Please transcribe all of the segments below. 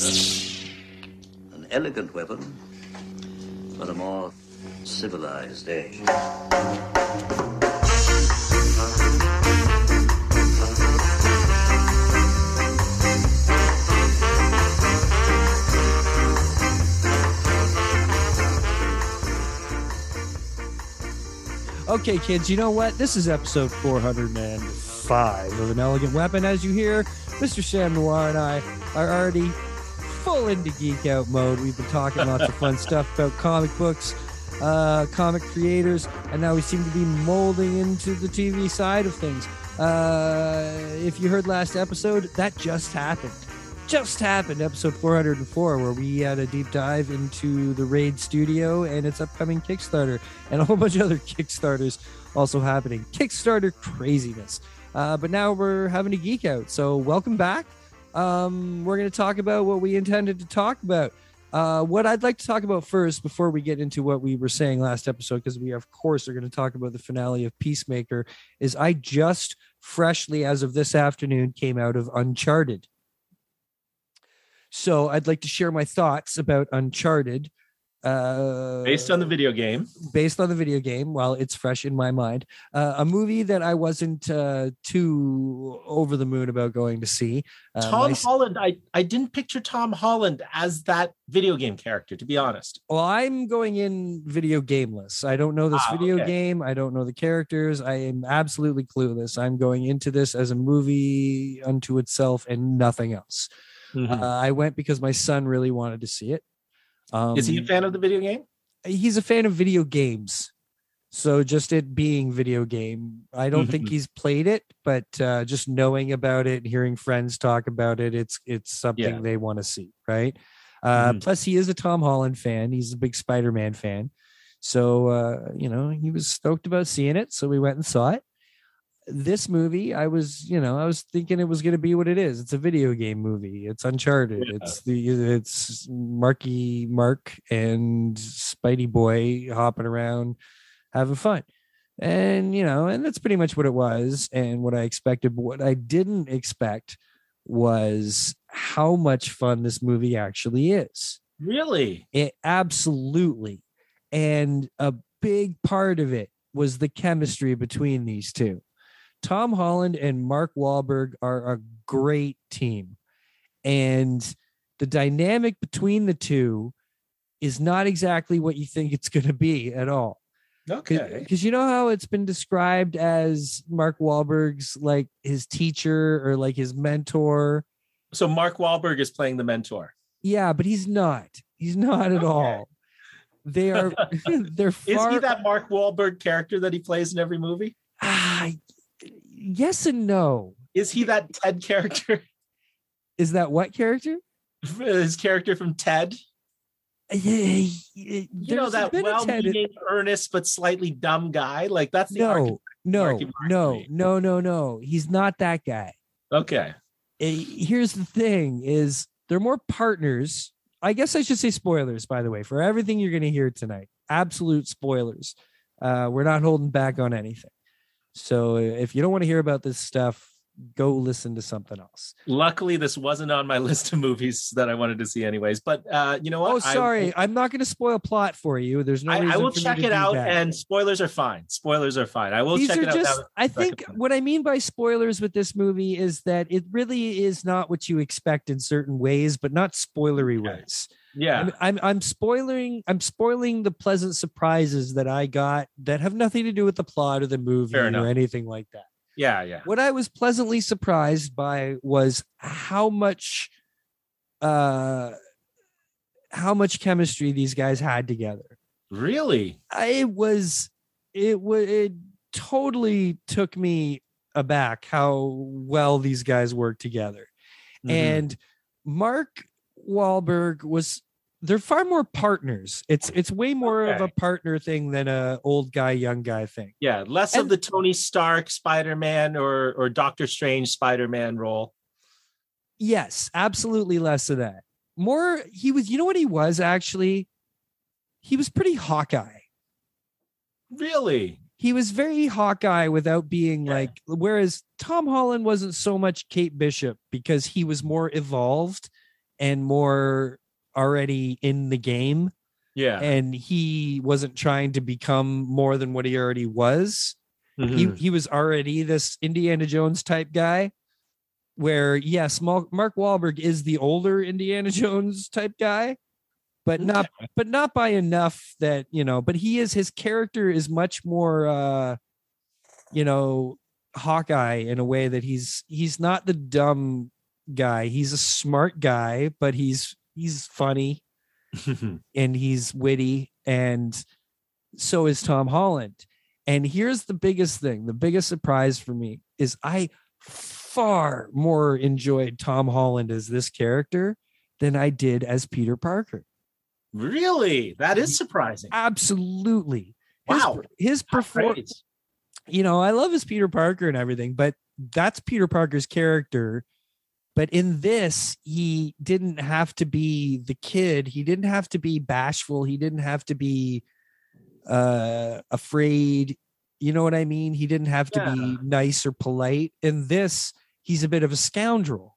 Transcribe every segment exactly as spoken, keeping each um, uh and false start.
An elegant weapon for a more civilized age. Okay, kids, you know what? This is episode four hundred five of An Elegant Weapon. As you hear, Mister Sam Noir and I are already full into geek out mode. We've been talking lots of fun stuff about comic books, uh, comic creators, and now we seem to be molding into the T V side of things. Uh, if you heard last episode, that just happened. Just happened, episode four hundred four, where we had a deep dive into the Raid Studio and its upcoming Kickstarter, and a whole bunch of other Kickstarters also happening. Kickstarter craziness. Uh, but now we're having a geek out, so welcome back. Um, we're going to talk about what we intended to talk about. Uh, what I'd like to talk about first, before we get into what we were saying last episode, because we, of course, are going to talk about the finale of Peacemaker, is I just freshly, as of this afternoon, came out of Uncharted. So I'd like to share my thoughts about Uncharted. Uh, based on the video game. Based on the video game, while it's fresh in my mind. Uh, a movie that I wasn't uh, too over the moon about going to see. Um, Tom I, Holland, I, I didn't picture Tom Holland as that video game character, to be honest. Well, I'm going in video gameless. I don't know this ah, video okay. game. I don't know the characters. I am absolutely clueless. I'm going into this as a movie unto itself and nothing else. Mm-hmm. Uh, I went because my son really wanted to see it. Um, Is he a fan of the video game? He's a fan of video games. So just it being video game, I don't mm-hmm. think he's played it, but uh, just knowing about it, hearing friends talk about it, it's it's something yeah. they want to see, right? Uh, mm-hmm. Plus, he is a Tom Holland fan. He's a big Spider-Man fan. So, uh, you know, he was stoked about seeing it. So we went and saw it. This movie, I was, you know, I was thinking it was going to be what it is. It's a video game movie. It's Uncharted. Yeah. It's the it's Marky Mark and Spidey Boy hopping around, having fun, and you know, and that's pretty much what it was and what I expected. But what I didn't expect was how much fun this movie actually is. Really, it absolutely, and a big part of it was the chemistry between these two. Tom Holland and Mark Wahlberg are a great team, and the dynamic between the two is not exactly what you think it's going to be at all. Okay. Because you know how it's been described as Mark Wahlberg's like his teacher or like his mentor. So Mark Wahlberg is playing the mentor. Yeah, but he's not. He's not at okay. all. They are. They're far... Is he that Mark Wahlberg character that he plays in every movie? I. Yes and no. Is he that Ted character? Is that what character? His character from Ted. Yeah, you know that well-meaning, earnest but slightly dumb guy. Like that's the no, no, no, no, no, no. He's not that guy. Okay. Here's the thing: is they're more partners. I guess I should say spoilers, by the way, for everything you're going to hear tonight. Absolute spoilers. Uh, we're not holding back on anything. So if you don't want to hear about this stuff, go listen to something else. Luckily, this wasn't on my list of movies that I wanted to see anyways. But uh, you know what? Oh, sorry. I, I'm not going to spoil plot for you. There's no I, reason I will for check it out that. And spoilers are fine. Spoilers are fine. I will These check it just, out. I think what I mean by spoilers with this movie is that it really is not what you expect in certain ways, but not spoilery okay. ways. Yeah, I'm, I'm I'm spoiling I'm spoiling the pleasant surprises that I got that have nothing to do with the plot or the movie or anything like that. Yeah, yeah. What I was pleasantly surprised by was how much, uh, how much chemistry these guys had together. Really, it was it was it totally took me aback how well these guys worked together, mm-hmm. and Mark Wahlberg was they're far more partners. It's it's way more okay. of a partner thing than a old guy, young guy thing. Yeah, less and, of the Tony Stark Spider-Man or or Doctor Strange Spider-Man role. Yes, absolutely less of that. More he was, you know what he was actually? He was pretty Hawkeye. Really? He was very Hawkeye without being yeah. like whereas Tom Holland wasn't so much Kate Bishop because he was more evolved. and more already in the game. Yeah. And he wasn't trying to become more than what he already was. Mm-hmm. He he was already this Indiana Jones type guy where, yes, Mark Wahlberg is the older Indiana Jones type guy, but not but not by enough that, you know, but he is, his character is much more, uh, you know, Hawkeye in a way that he's he's not the dumb guy. He's a smart guy, but he's he's funny and he's witty. And so is Tom Holland. And here's the biggest thing. The biggest surprise for me is I far more enjoyed Tom Holland as this character than I did as Peter Parker. Really? That is surprising. Absolutely. Wow. His, his performance, you know, I love his Peter Parker and everything, but that's Peter Parker's character. But in this, he didn't have to be the kid. He didn't have to be bashful. He didn't have to be uh afraid, you know what I mean? He didn't have to yeah. be nice or polite. In this, he's a bit of a scoundrel.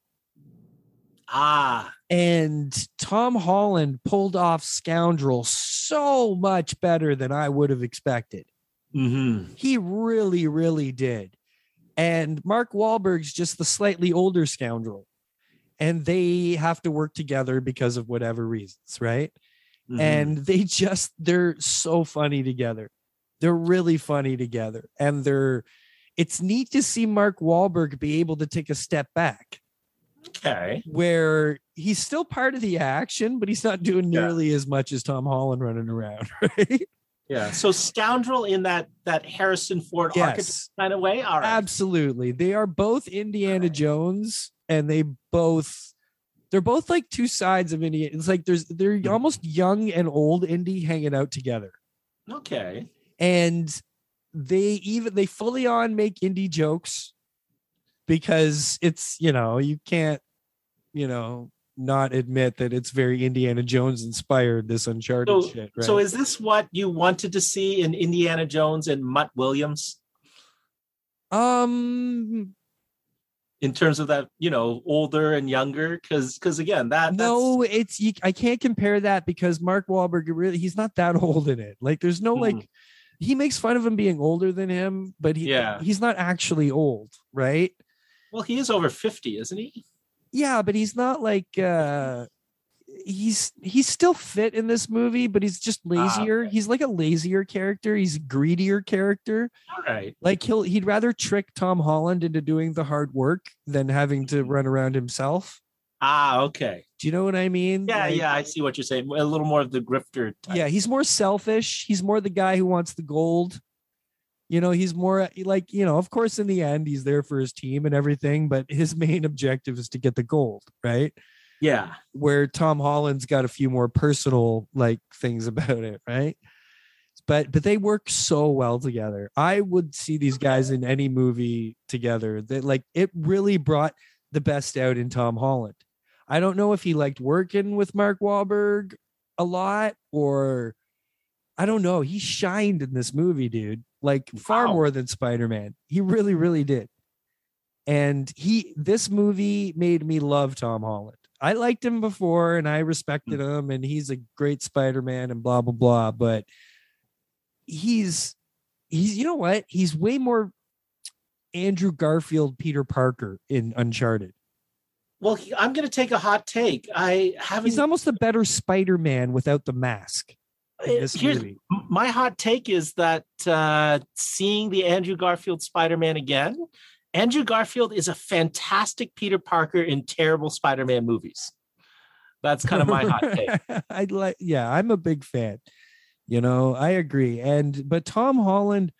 Ah. And Tom Holland pulled off scoundrel so much better than I would have expected. Mm-hmm. He really, really did. And Mark Wahlberg's just the slightly older scoundrel. And they have to work together because of whatever reasons, right? Mm-hmm. And they just, they're so funny together. They're really funny together. And they're, it's neat to see Mark Wahlberg be able to take a step back. Okay. Where he's still part of the action, but he's not doing nearly yeah. as much as Tom Holland running around, right? Yeah. So scoundrel in that that Harrison Ford yes. archetype kind of way. All right. Absolutely. They are both Indiana right. Jones, and they both they're both like two sides of India. It's like there's they're almost young and old Indy hanging out together. Okay. And they even they fully on make Indy jokes because it's, you know, you can't, you know, not admit that it's very Indiana Jones inspired, this Uncharted so, shit. Right? So is this what you wanted to see in Indiana Jones and Mutt Williams? Um, in terms of that, you know, older and younger, because because again, that that's... no, it's you, I can't compare that because Mark Wahlberg really he's not that old in it. Like, there's no mm-hmm. like he makes fun of him being older than him, but he yeah. he's not actually old, right? Well, he is over fifty, isn't he? Yeah, but he's not like uh, he's he's still fit in this movie, but he's just lazier. Ah, okay. He's like a lazier character. He's a greedier character. All right. Like he'll he'd rather trick Tom Holland into doing the hard work than having to run around himself. Ah, okay. Do you know what I mean? Yeah, like, yeah, I see what you're saying. A little more of the grifter type. Yeah, he's more selfish. He's more the guy who wants the gold. You know, he's more like, you know, of course, in the end, he's there for his team and everything, but his main objective is to get the gold, right? Yeah. Where Tom Holland's got a few more personal, like, things about it, right? But but they work so well together. I would see these guys in any movie together. That like, it really brought the best out in Tom Holland. I don't know if he liked working with Mark Wahlberg a lot or... I don't know. He shined in this movie, dude, like far wow. more than Spider-Man. He really, really did. And he, this movie made me love Tom Holland. I liked him before and I respected him and he's a great Spider-Man and blah, blah, blah. But he's, he's, you know what? He's way more Andrew Garfield, Peter Parker in Uncharted. Well, he, I'm going to take a hot take. I haven't. He's almost a better Spider-Man without the mask. Here's, my hot take is that uh, seeing the Andrew Garfield Spider-Man again, Andrew Garfield is a fantastic Peter Parker in terrible Spider-Man movies. That's kind of my hot take. I'd like, yeah, I'm a big fan. You know, I agree. And but Tom Holland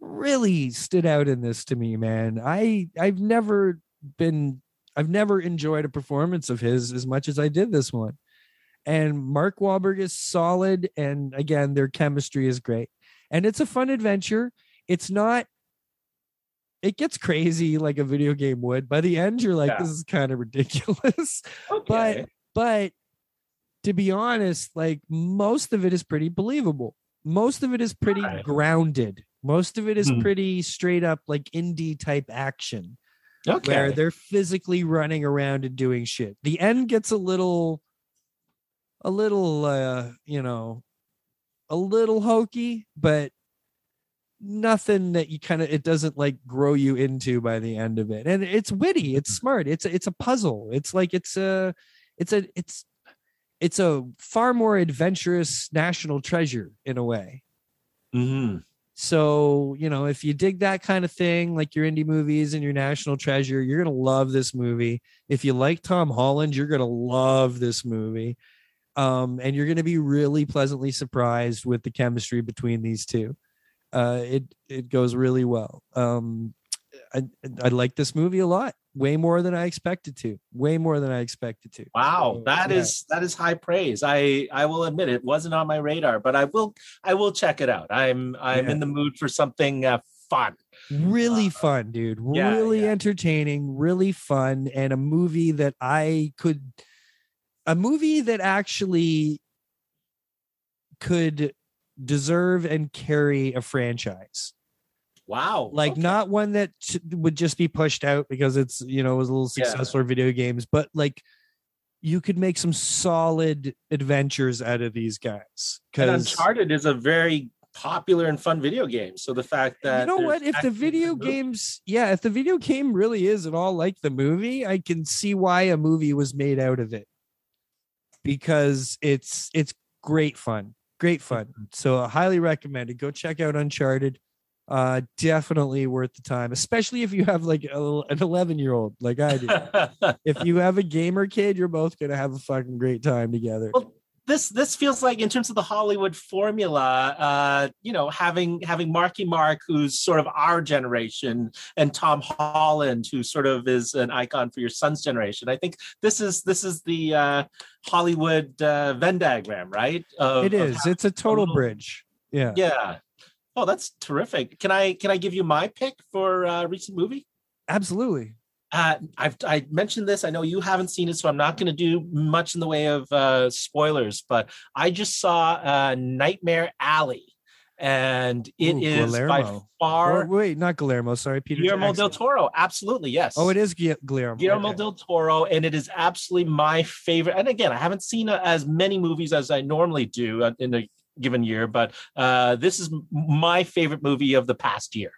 really stood out in this to me, man. I I've never been, I've never enjoyed a performance of his as much as I did this one. And Mark Wahlberg is solid. And again, their chemistry is great. And it's a fun adventure. It's not, it gets crazy like a video game would. By the end, you're like, yeah. this is kind of ridiculous. Okay. But, but to be honest, like most of it is pretty believable. Most of it is pretty right. grounded. Most of it is mm-hmm. pretty straight up like indie type action. Okay. Where they're physically running around and doing shit. The end gets a little, a little, uh, you know, a little hokey, but nothing that you kind of, it doesn't like grow you into by the end of it. And it's witty. It's smart. It's, it's a puzzle. It's like, it's a, it's a, it's, it's a far more adventurous National Treasure in a way. Mm-hmm. So, you know, if you dig that kind of thing, like your indie movies and your National Treasure, you're going to love this movie. If you like Tom Holland, you're going to love this movie. Um, and you're going to be really pleasantly surprised with the chemistry between these two. Uh, it it goes really well. Um, I, I like this movie a lot. Way more than I expected to. Way more than I expected to. Wow, so, that yeah. is that is high praise. I, I will admit it wasn't on my radar, but I will I will check it out. I'm I'm yeah. in the mood for something uh, fun. Really uh, fun, dude. Yeah, really yeah. entertaining, really fun, and a movie that I could a movie that actually could deserve and carry a franchise. Wow. Like okay. not one that t- would just be pushed out because it's, you know, it was a little successful yeah. video games, but like you could make some solid adventures out of these guys. Because Uncharted is a very popular and fun video game. So the fact that, you know what, if the video games, yeah, if the video game really is at all like the movie, I can see why a movie was made out of it, because it's, it's great fun, great fun. So I highly recommend it. Go check out Uncharted. Uh, definitely worth the time, especially if you have like a, an eleven year old like I do. If you have a gamer kid, you're both going to have a fucking great time together. Well, this, this feels like in terms of the Hollywood formula, uh, you know, having, having Marky Mark, who's sort of our generation, and Tom Holland, who sort of is an icon for your son's generation. I think this is, this is the, uh, Hollywood, uh, Venn diagram, right? Of, it is. It's a total, total bridge. Yeah. Yeah. Oh, that's terrific. Can I can I give you my pick for a recent movie? Absolutely. Uh, I've I mentioned this. I know you haven't seen it, so I'm not going to do much in the way of uh, spoilers, but I just saw uh, Nightmare Alley, and it Ooh, is Guillermo. by far... Oh, wait, not Guillermo. Sorry, Peter Guillermo Jackson. Del Toro. Absolutely, yes. Oh, it is Guillermo. Guillermo okay. Del Toro, and it is absolutely my favorite. And again, I haven't seen as many movies as I normally do in the given year, but uh, this is my favorite movie of the past year.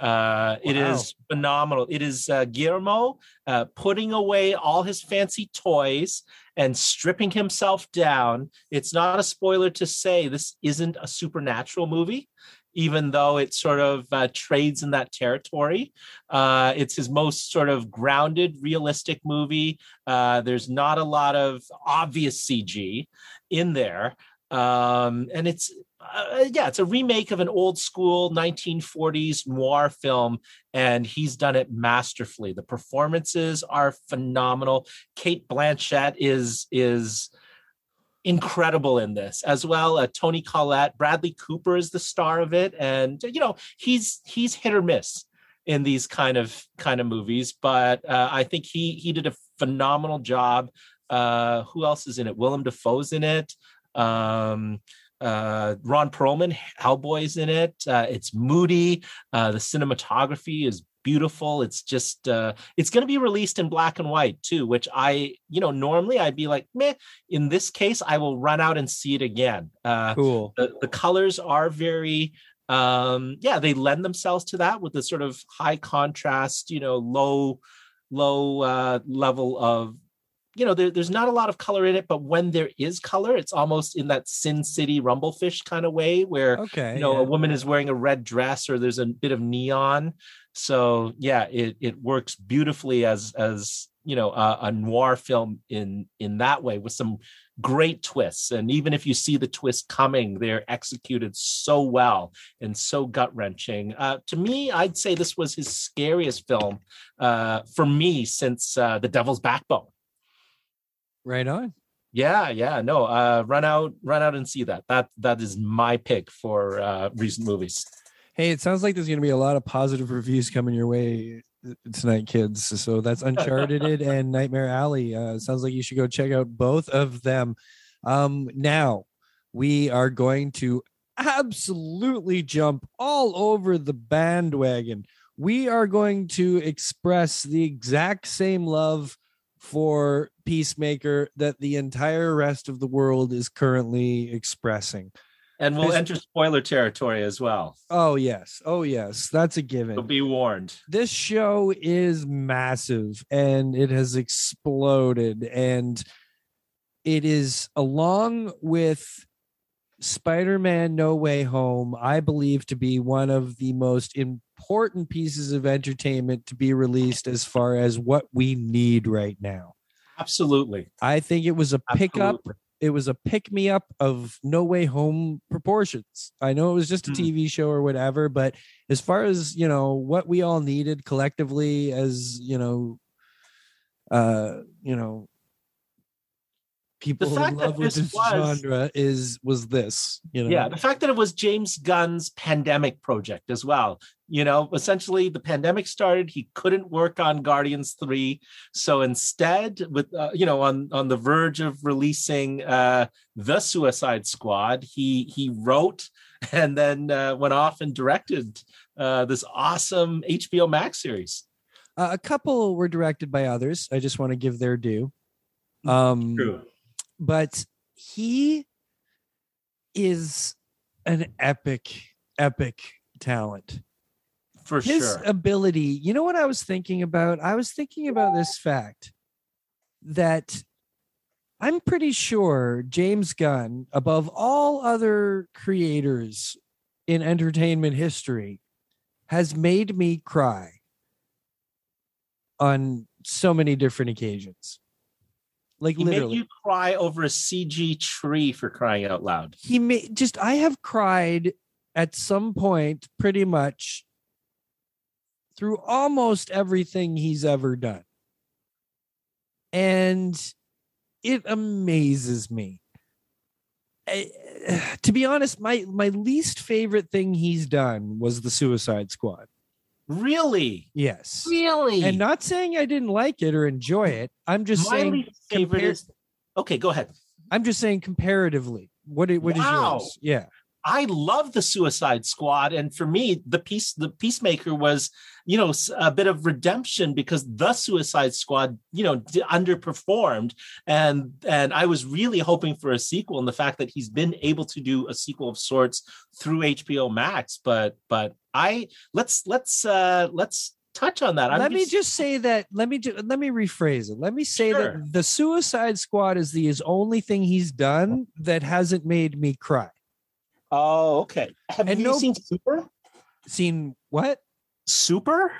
Uh, wow. It is phenomenal. It is uh, Guillermo uh, putting away all his fancy toys and stripping himself down. It's not a spoiler to say this isn't a supernatural movie, even though it sort of uh, trades in that territory. Uh, it's his most sort of grounded, realistic movie. Uh, there's not a lot of obvious C G in there. Um, and it's, uh, yeah, it's a remake of an old school nineteen forties noir film, and he's done it masterfully. The performances are phenomenal. Kate Blanchett is, is incredible in this as well. Uh, Toni Collette, Bradley Cooper is the star of it. And, you know, he's, he's hit or miss in these kind of, kind of movies, but, uh, I think he, he did a phenomenal job. Uh, who else is in it? Willem Dafoe's in it. Um, uh, Ron Perlman, Hellboy's in it. Uh, it's moody. Uh, the cinematography is beautiful. It's just, uh, it's going to be released in black and white too, which I, you know, normally I'd be like, meh. In this case, I will run out and see it again. Uh, cool. The, the colors are very, um, yeah, they lend themselves to that with the sort of high contrast, you know, low, low, uh, level of, you know, there, there's not a lot of color in it, but when there is color, it's almost in that Sin City Rumblefish kind of way where, okay, you know, yeah. a woman is wearing a red dress or there's a bit of neon. So yeah, it, it works beautifully as, as, you know, uh, a noir film in, in that way with some great twists. And even if you see the twist coming, they're executed so well and so gut wrenching. Uh, to me, I'd say this was his scariest film uh, for me since uh, The Devil's Backbone. Right on. Yeah, yeah. No, uh, run out, run out and see that. That that is my pick for uh, recent movies. Hey, it sounds like there's going to be a lot of positive reviews coming your way tonight, kids. So that's Uncharted and Nightmare Alley. Uh, sounds like you should go check out both of them. Um, now we are going to absolutely jump all over the bandwagon we are going to express the exact same love for Peacemaker that the entire rest of the world is currently expressing. And we'll enter spoiler territory as well. Oh, yes. Oh, yes. That's a given. So be warned. This show is massive and it has exploded. And it is, along with Spider-Man No Way Home, I believe to be one of the most important pieces of entertainment to be released as far as what we need right now. Absolutely. I think it was a pickup. Absolutely. It was a pick-me-up of No Way Home proportions. I know it was just a T V show or whatever, but as far as, you know, what we all needed collectively as, you know, uh, you know, people in love with this genre is, was this, you know? Yeah, the fact that it was James Gunn's pandemic project as well. You know, essentially the pandemic started, he couldn't work on Guardians three. So instead, with, uh, you know, on, on the verge of releasing uh, The Suicide Squad, he, he wrote and then uh, went off and directed uh, this awesome H B O Max series. Uh, a couple were directed by others. I just want to give their due. Um, True. But he is an epic, epic talent. For sure. His ability, you know what I was thinking about? I was thinking about this fact that I'm pretty sure James Gunn, above all other creators in entertainment history, has made me cry on so many different occasions. Like, he literally made you cry over a C G tree, for crying out loud. He made just I have cried at some point pretty much through almost everything he's ever done. And it amazes me. I, to be honest, my, my least favorite thing he's done was The Suicide Squad. Really? Yes. Really? And not saying I didn't like it or enjoy it. I'm just My saying. My least favorite compar- is. Okay, go ahead. I'm just saying comparatively. What? What wow. is yours? Yeah. I love The Suicide Squad, and for me, the piece, the Peacemaker was, you know, a bit of redemption because The Suicide Squad, you know, d- underperformed, and and I was really hoping for a sequel. And the fact that he's been able to do a sequel of sorts through H B O Max, but but I let's let's uh, let's touch on that. I'm let just, me just say that. Let me ju- let me rephrase it. Let me say sure. that The Suicide Squad is the is only thing he's done that hasn't made me cry. Oh, okay. Have and you no, seen Super? Seen what? Super?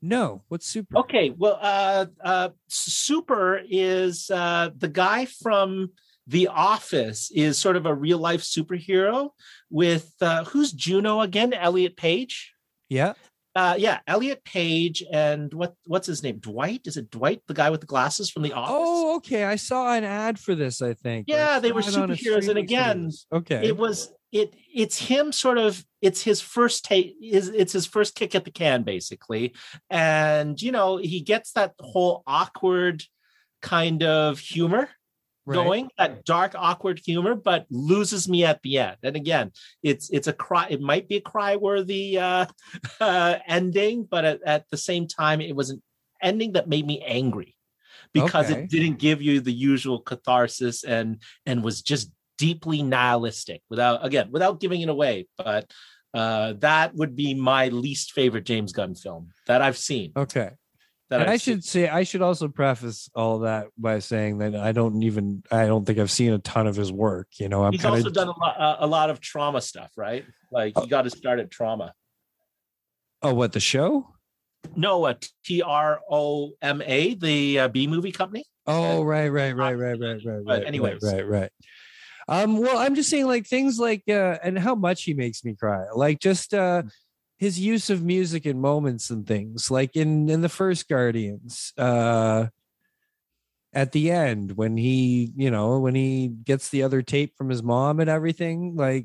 No. What's Super? Okay. Well, uh, uh, Super is uh, the guy from The Office is sort of a real life superhero with uh, who's Juno again? Elliot Page. Yeah. Uh, yeah, Elliot Page and what what's his name? Dwight? Is it Dwight, the guy with the glasses from The Office? Oh, okay. I saw an ad for this, I think. Yeah, I they were superheroes. And again, okay. it was it it's him sort of it's his first take is it's his first kick at the can, basically. And you know, he gets that whole awkward kind of humor. Right. Going that dark, awkward humor, but loses me at the end. And again, it's it's a cry. It might be a cry-worthy uh, uh, ending, but at, at the same time, it was an ending that made me angry because okay. it didn't give you the usual catharsis and and was just deeply nihilistic. Without again, without giving it away, but uh, that would be my least favorite James Gunn film that I've seen. Okay. That and I should say, I should also preface all that by saying that I don't even, I don't think I've seen a ton of his work. You know, I'm he's kinda... also done a lot, uh, a lot of trauma stuff, right? Like he got to start at trauma. Oh, what, the show? No, a T R O M A, the uh, B movie company. Oh, right, right, right, right, right, right. But anyways, right, right. right. Um, well, I'm just saying, like things like, uh, and how much he makes me cry. Like just. Uh, His use of music in moments and things like in, in the first Guardians, uh, at the end when he, you know, when he gets the other tape from his mom and everything, like,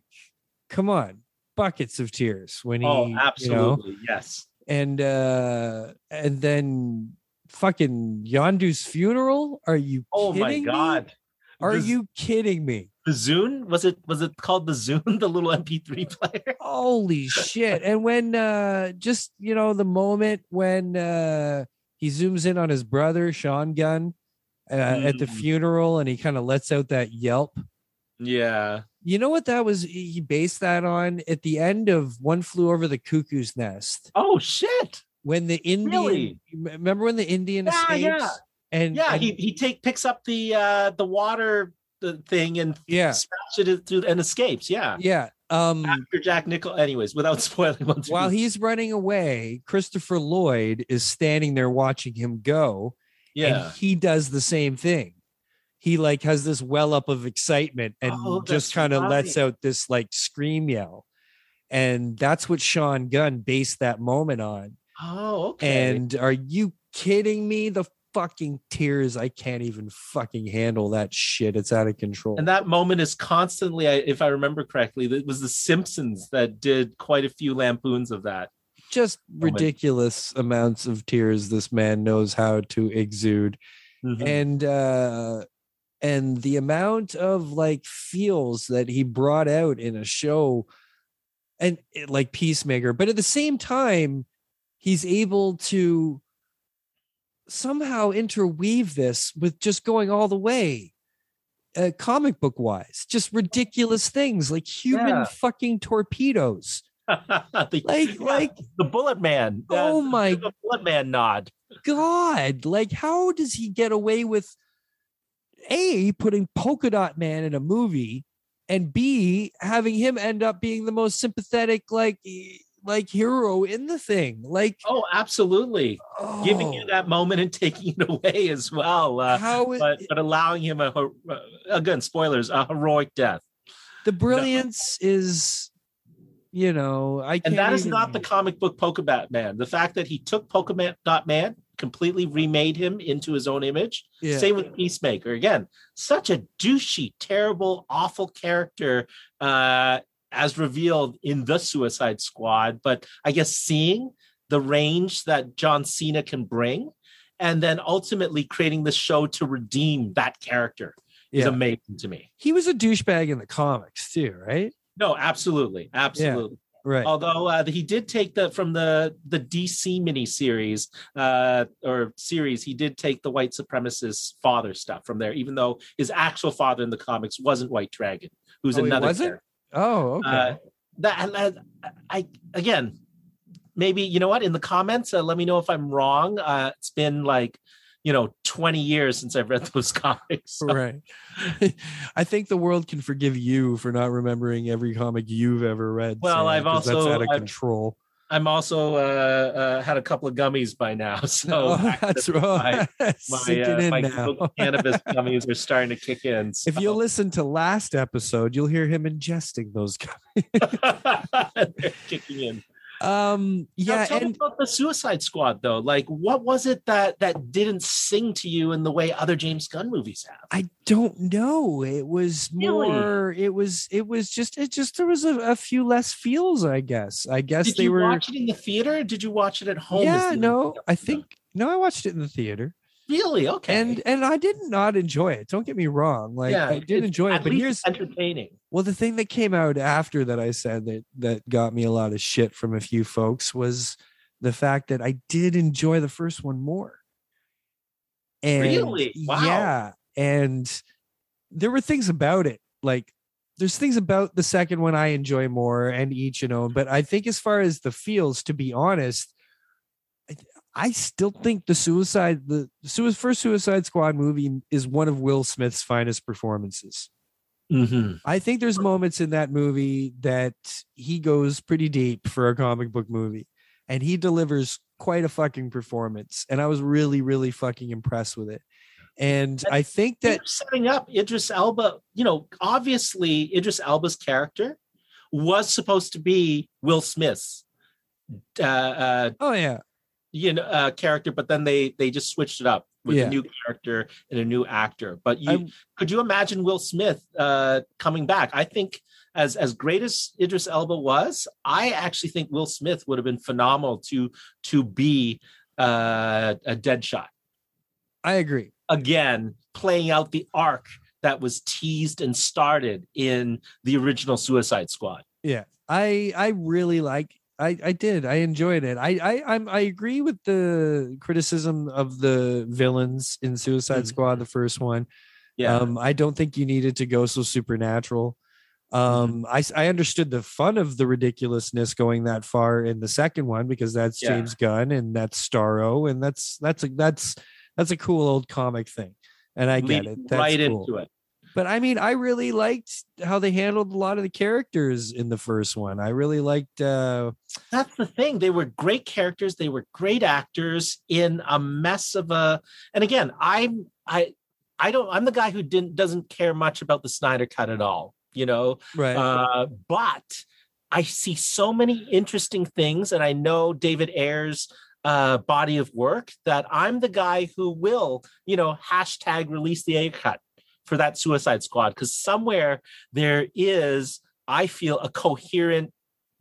come on, buckets of tears when he, oh, absolutely, you know, yes, and uh, and then fucking Yondu's funeral. Are you? Oh kidding my god. Me? Are Biz- you kidding me? The Zune? Was it was it called the Zune, the little M P three player? Holy shit. And when uh just you know the moment when uh he zooms in on his brother, Sean Gunn, uh, mm. at the funeral, and he kind of lets out that yelp. Yeah. You know what that was? He based that on at the end of One Flew Over the Cuckoo's Nest. Oh shit. When the Indian really? remember when the Indian yeah, escapes yeah. and yeah, and, he he take picks up the uh the water thing and yeah smashes it through and escapes. Yeah. Yeah. Um after Jack Nicholson, anyways, without spoiling one thing. While he's running away, Christopher Lloyd is standing there watching him go. Yeah. And he does the same thing. He like has this well up of excitement and oh, just kind of right. lets out this like scream yell. And that's what Sean Gunn based that moment on. Oh, okay. And are you kidding me? The fucking tears. I can't even fucking handle that shit. It's out of control. And that moment is constantly, if I remember correctly, it was the Simpsons that did quite a few lampoons of that. Just moment. Ridiculous amounts of tears. This man knows how to exude. Mm-hmm. And, uh, and the amount of like feels that he brought out in a show and like Peacemaker, but at the same time, he's able to somehow interweave this with just going all the way uh, comic book wise, just ridiculous things like human yeah. fucking torpedoes. the, like, yeah, like the Bullet Man. Oh the, my the Bullet Man nod. God, like how does he get away with A, putting Polka Dot Man in a movie, and B, having him end up being the most sympathetic, like, like hero in the thing? Like, oh, absolutely, oh. giving you that moment and taking it away as well. Uh, How, it, but, but allowing him a again, spoilers, a heroic death. The brilliance no. is, you know, I can't and that is even... not the comic book Polka Dot Man. The fact that he took Polka Dot Man, completely remade him into his own image. Yeah. Same with Peacemaker. Again, such a douchey, terrible, awful character uh, as revealed in the Suicide Squad. But I guess seeing the range that John Cena can bring and then ultimately creating the show to redeem that character yeah. is amazing to me. He was a douchebag in the comics too, right? No, absolutely. Absolutely. Yeah. Right. Although uh, he did take the from the the D C miniseries uh, or series, he did take the white supremacist father stuff from there, even though his actual father in the comics wasn't White Dragon, who's oh, another. Wasn't? Oh, okay. Uh, that and I, I again, maybe you know what? In the comments, uh, let me know if I'm wrong. Uh, it's been like. You know, twenty years since I've read those comics. So. Right. I think the world can forgive you for not remembering every comic you've ever read. Well, so, I've also that's out of I've, control. I'm also uh, uh, had a couple of gummies by now. So oh, that's right. My, my, uh, my cannabis gummies are starting to kick in. So. If you'll listen to last episode, you'll hear him ingesting those gummies. They're kicking in. Um, yeah, now, tell and, me about the Suicide Squad though. Like, what was it that that didn't sing to you in the way other James Gunn movies have? I don't know. It was really? more. It was. It was just. It just. There was a, a few less feels. I guess. I guess did they you were. Watch it in the theater? Or did you watch it at home? Yeah. No. I think no. I watched it in the theater. Really? Okay. And and I did not enjoy it. Don't get me wrong. Like yeah, I did enjoy it, but here's entertaining. Well, the thing that came out after that I said that that got me a lot of shit from a few folks was the fact that I did enjoy the first one more. And really? Wow. Yeah. And there were things about it. Like there's things about the second one I enjoy more and each and own. But I think as far as the feels, to be honest, I still think the suicide, the first Suicide Squad movie is one of Will Smith's finest performances. Mm-hmm. I think there's moments in that movie that he goes pretty deep for a comic book movie, and he delivers quite a fucking performance. And I was really, really fucking impressed with it. And, and I think that setting up Idris Elba, you know, obviously Idris Elba's character was supposed to be Will Smith's. Uh, uh, oh yeah. You know, uh, character, but then they they just switched it up with yeah. a new character and a new actor. But you I'm, could you imagine Will Smith uh, coming back? I think as as great as Idris Elba was, I actually think Will Smith would have been phenomenal to to be uh, a Deadshot. I agree. Again, playing out the arc that was teased and started in the original Suicide Squad. Yeah, I I really like I, I did. I enjoyed it. I I I'm, I agree with the criticism of the villains in Suicide mm-hmm. Squad, the first one. Yeah, um, I don't think you needed to go so supernatural. Um, mm-hmm. I I understood the fun of the ridiculousness going that far in the second one, because that's yeah. James Gunn and that's Starro, and that's that's a that's that's a cool old comic thing, and I get Leading it. That's right cool. into it. But I mean, I really liked how they handled a lot of the characters in the first one. I really liked. Uh, That's the thing. They were great characters. They were great actors in a mess of a. And again, I'm I I don't I'm the guy who didn't doesn't care much about the Snyder Cut at all. You know, right? Uh, but I see so many interesting things, and I know David Ayer's uh, body of work, that I'm the guy who will, you know, hashtag release the Ayer Cut for that Suicide Squad, because somewhere there is, I feel, a coherent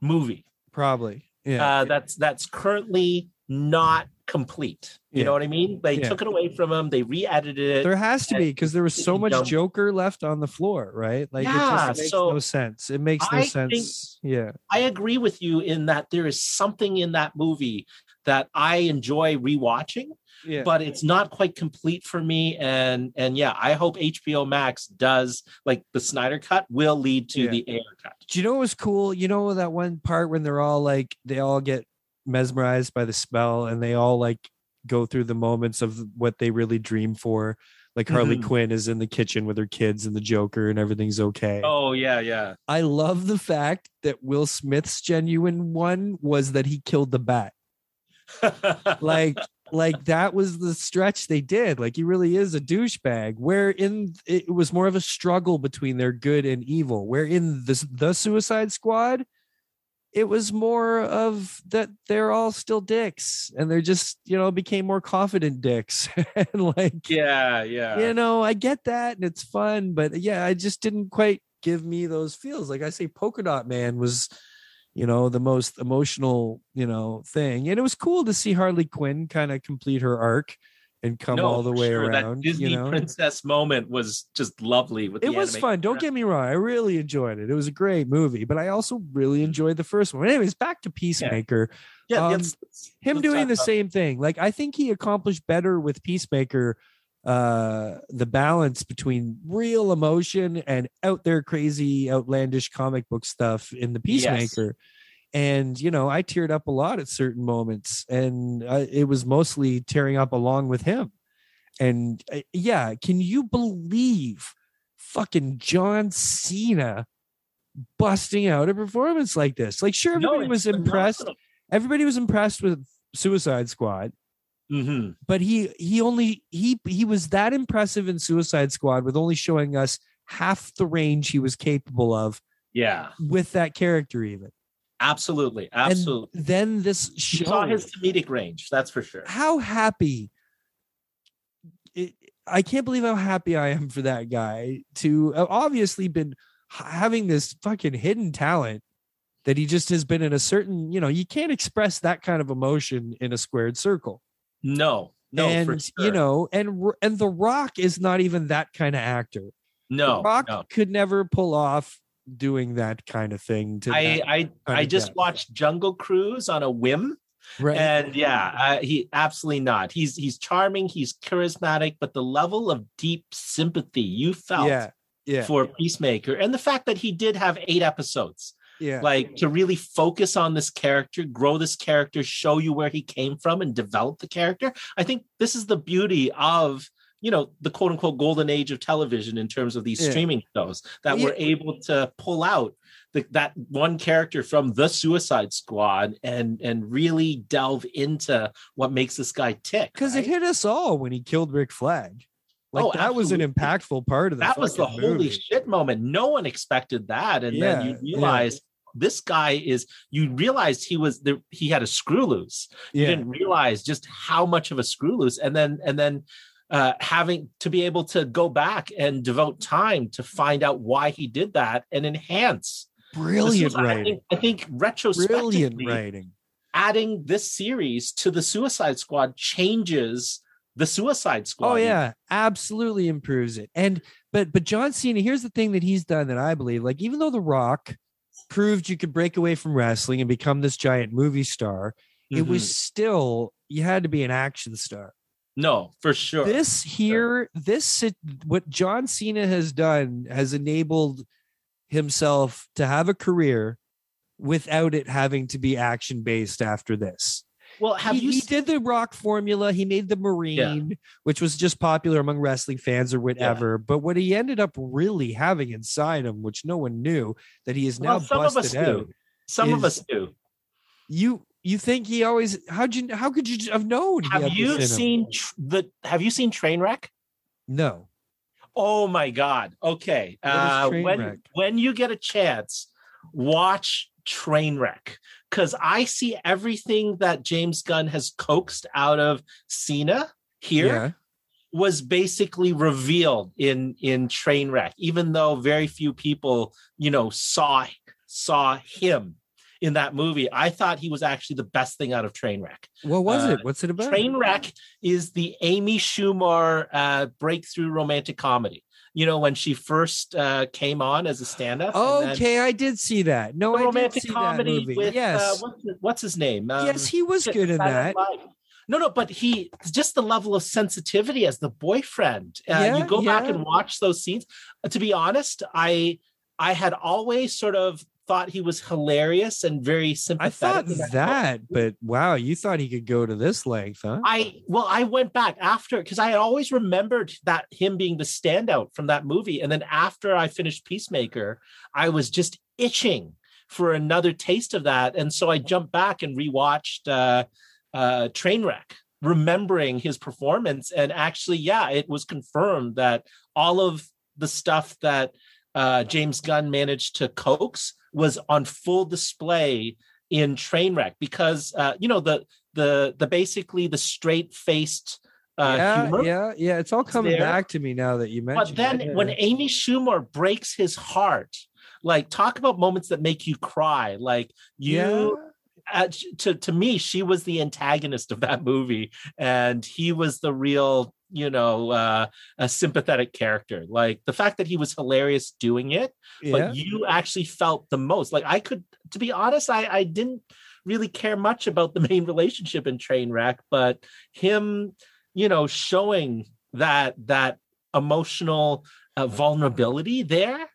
movie. Probably, yeah. Uh, that's that's currently not complete. You yeah. know what I mean? They yeah. took it away from them. They re-edited it. There has to be, because there was so much dumb. Joker left on the floor, right? Like, yeah, it just makes so no sense. It makes no I sense. Think, yeah, I agree with you in that there is something in that movie that I enjoy rewatching. Yeah. But it's not quite complete for me, and and yeah, I hope H B O Max does, like the Snyder Cut will lead to yeah. the Ayer Cut. Do you know what was cool? You know that one part when they're all like, they all get mesmerized by the spell, and they all like go through the moments of what they really dream for. Like Harley mm-hmm. Quinn is in the kitchen with her kids and the Joker, and everything's okay. Oh, yeah, yeah. I love the fact that Will Smith's genuine one was that he killed the bat. Like. Like that was the stretch they did. Like, he really is a douchebag, where in it was more of a struggle between their good and evil, where in the, the Suicide Squad, it was more of that they're all still dicks, and they're just, you know, became more confident dicks. And like, yeah, yeah, you know, I get that, and it's fun, but yeah, I just didn't quite give me those feels. Like I say, Polka Dot Man was, you know, the most emotional, you know, thing. And it was cool to see Harley Quinn kind of complete her arc and come no, all the way sure. around. That Disney you know? princess moment was just lovely. With It the was fun. Don't get me wrong. I really enjoyed it. It was a great movie, but I also really enjoyed the first one. Anyways, back to Peacemaker. Yeah, yeah um, let's, let's, Him let's doing the same it. thing. Like, I think he accomplished better with Peacemaker, uh, the balance between real emotion and out there crazy outlandish comic book stuff in the Peacemaker. Yes. And, you know, I teared up a lot at certain moments, and uh, it was mostly tearing up along with him. And uh, yeah, can you believe fucking John Cena busting out a performance like this? Like, sure, everybody no, was impressed. Awesome. Everybody was impressed with Suicide Squad. Mm-hmm. But he he only he he was that impressive in Suicide Squad with only showing us half the range he was capable of. Yeah, with that character, even absolutely, absolutely. And then this show, saw his comedic range. That's for sure. How happy! It, I can't believe how happy I am for that guy to have obviously been having this fucking hidden talent. That he just has been in a certain, you know, you can't express that kind of emotion in a squared circle. No, no, and, for sure. You know, and and The Rock is not even that kind of actor. No, The Rock no. could never pull off doing that kind of thing. To I I, I just guy. watched Jungle Cruise on a whim, right? And yeah, I, he absolutely not. He's he's charming, he's charismatic, but the level of deep sympathy you felt yeah, yeah. for Peacemaker, and the fact that he did have eight episodes. Yeah. Like, to really focus on this character, grow this character, show you where he came from and develop the character. I think this is the beauty of, you know, the quote unquote golden age of television in terms of these yeah. streaming shows that yeah. we're able to pull out the, that one character from the Suicide Squad and and really delve into what makes this guy tick. Because right? it hit us all when he killed Rick Flag. Like, oh, that absolutely. was an impactful part of the That was the holy movie. shit moment. No one expected that. And yeah, then you realize. Yeah. This guy is, you realized he was the, he had a screw loose. You yeah. didn't realize just how much of a screw loose. And then, and then uh, having to be able to go back and devote time to find out why he did that and enhance. Brilliant was, writing. I think, I think retrospectively, Brilliant writing. adding this series to the Suicide Squad changes The Suicide Squad. Oh yeah, absolutely improves it. And but but John Cena, here's the thing that he's done that I believe, like, even though The Rock proved you could break away from wrestling and become this giant movie star, mm-hmm. it was still, you had to be an action star. No, for sure. This here, sure. this what John Cena has done has enabled himself to have a career without it having to be action based after this. Well, have he, you he did the Rock formula. He made the Marine, yeah. which was just popular among wrestling fans or whatever. Yeah. But what he ended up really having inside him, which no one knew, that he is now well, some busted of us out. Do. Some of us do. You you think he always? How'd you? How could you have known? Have you seen tr- the? Have you seen Trainwreck? No. Oh my God! Okay, uh, when when you get a chance, watch Trainwreck. Because I see everything that James Gunn has coaxed out of Cena here yeah. was basically revealed in, in Trainwreck, even though very few people, you know, saw saw him in that movie. I thought he was actually the best thing out of Trainwreck. What was uh, it? What's it about? Trainwreck is the Amy Schumer uh, breakthrough romantic comedy. You know, when she first uh, came on as a stand-up. Okay, I did see that. No, I romantic did see comedy that movie. With, yes. Uh, what's, what's his name? Um, yes, he was good in that. Life. No, no, but he, just the level of sensitivity as the boyfriend. Uh, yeah, you go yeah. back and watch those scenes. Uh, to be honest, I I had always sort of thought he was hilarious and very sympathetic. I thought that, but wow, you thought he could go to this length, huh? I well, I went back after because I always remembered that him being the standout from that movie. And then after I finished Peacemaker, I was just itching for another taste of that. And so I jumped back and rewatched uh, uh, Trainwreck, remembering his performance. And actually, yeah, it was confirmed that all of the stuff that uh, James Gunn managed to coax was on full display in Trainwreck because uh, you know the the the basically the straight faced uh, yeah, humor. Yeah, yeah, it's all coming there. Back to me now that you mentioned. But then it. When Amy Schumer breaks his heart, like talk about moments that make you cry. Like you, yeah. uh, to to me, she was the antagonist of that movie, and he was the real, you know, uh, a sympathetic character. Like the fact that he was hilarious doing it, yeah. but you actually felt the most. Like I could, to be honest, I, I didn't really care much about the main relationship in Trainwreck, but him, you know, showing that that emotional uh, vulnerability there.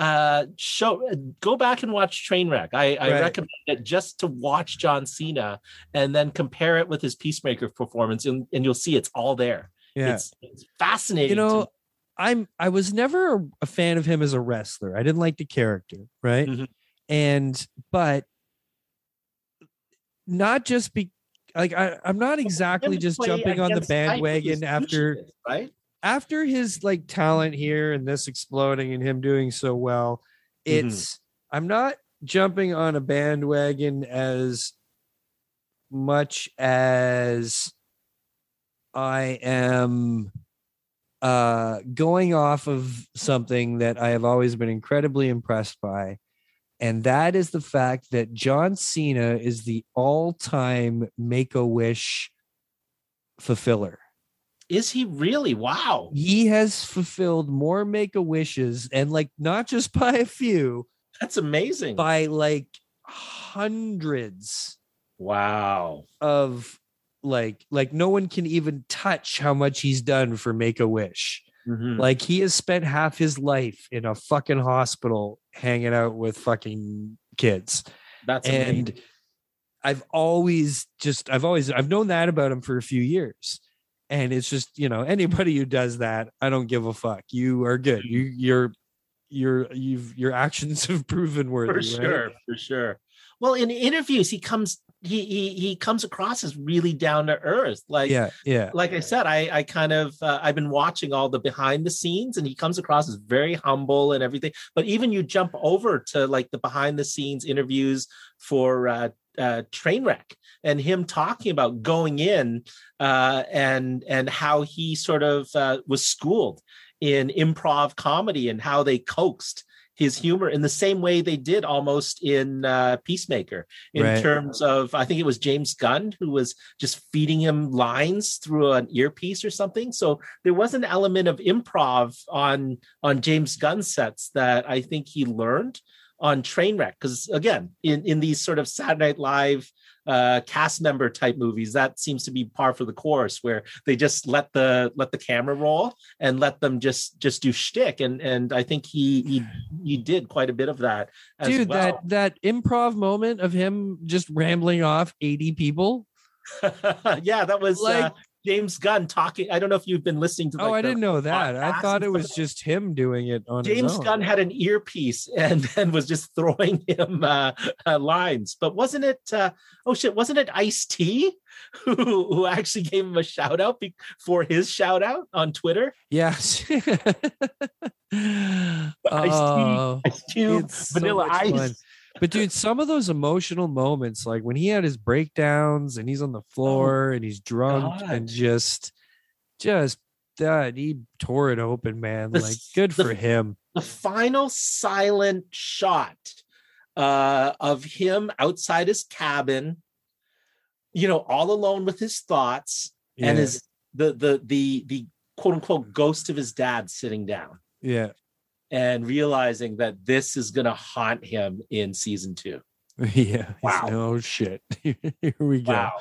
Uh, show go back and watch Trainwreck. I, I right. recommend it just to watch John Cena and then compare it with his Peacemaker performance, and, and you'll see it's all there. Yeah. It's, it's fascinating. You know, I'm I was never a fan of him as a wrestler. I didn't like the character, right? Mm-hmm. And but not just be like I, I'm not exactly well, just jumping on the bandwagon after right? after his like talent here and this exploding and him doing so well. It's mm-hmm. I'm not jumping on a bandwagon as much as I am uh, going off of something that I have always been incredibly impressed by. And that is the fact that John Cena is the all-time Make-A-Wish fulfiller. Is he really? Wow. He has fulfilled more Make-A-Wishes and like not just by a few. That's amazing. By like hundreds. Wow. Of Like, like no one can even touch how much he's done for Make-A-Wish. Mm-hmm. Like he has spent half his life in a fucking hospital hanging out with fucking kids. That's and amazing. I've always just, I've always, I've known that about him for a few years. And it's just, you know, anybody who does that, I don't give a fuck. You are good. You, you're, you're, you've, your actions have proven worthy. For sure, right? for sure. Well, in interviews, he comes. He, he he comes across as really down to earth. Like, yeah, yeah. like I said, I, I kind of, uh, I've been watching all the behind the scenes and he comes across as very humble and everything. But even you jump over to like the behind the scenes interviews for uh, uh, Trainwreck and him talking about going in uh, and, and how he sort of uh, was schooled in improv comedy and how they coaxed his humor in the same way they did almost in uh, Peacemaker, in right. terms of, I think it was James Gunn who was just feeding him lines through an earpiece or something. So there was an element of improv on, on James Gunn sets that I think he learned on Trainwreck. Because again, in, in these sort of Saturday Night Live uh, cast member type movies, that seems to be par for the course, where they just let the let the camera roll and let them just just do shtick. And and I think he he, he did quite a bit of that. As Dude, well. that that improv moment of him just rambling off eighty people. Yeah, that was like uh, James Gunn talking. I don't know if you've been listening to. Like, oh, I didn't know that. I thought it was just him doing it on James his own. Gunn had an earpiece and, and was just throwing him uh, uh, lines. But wasn't it? Uh, oh shit! Wasn't it Ice-T who who actually gave him a shout out be- for his shout out on Twitter? Yes. Ice-T, Ice-Cube, Vanilla Ice. Fun. But dude, some of those emotional moments, like when he had his breakdowns and he's on the floor oh, and he's drunk God. and just, just that he tore it open, man. The, like good the, for him. The final silent shot uh, of him outside his cabin, you know, all alone with his thoughts yeah. and his, the, the, the, the quote unquote ghost of his dad sitting down. Yeah. And realizing that this is going to haunt him in season two. Yeah. Wow. No shit. Here we go. Wow.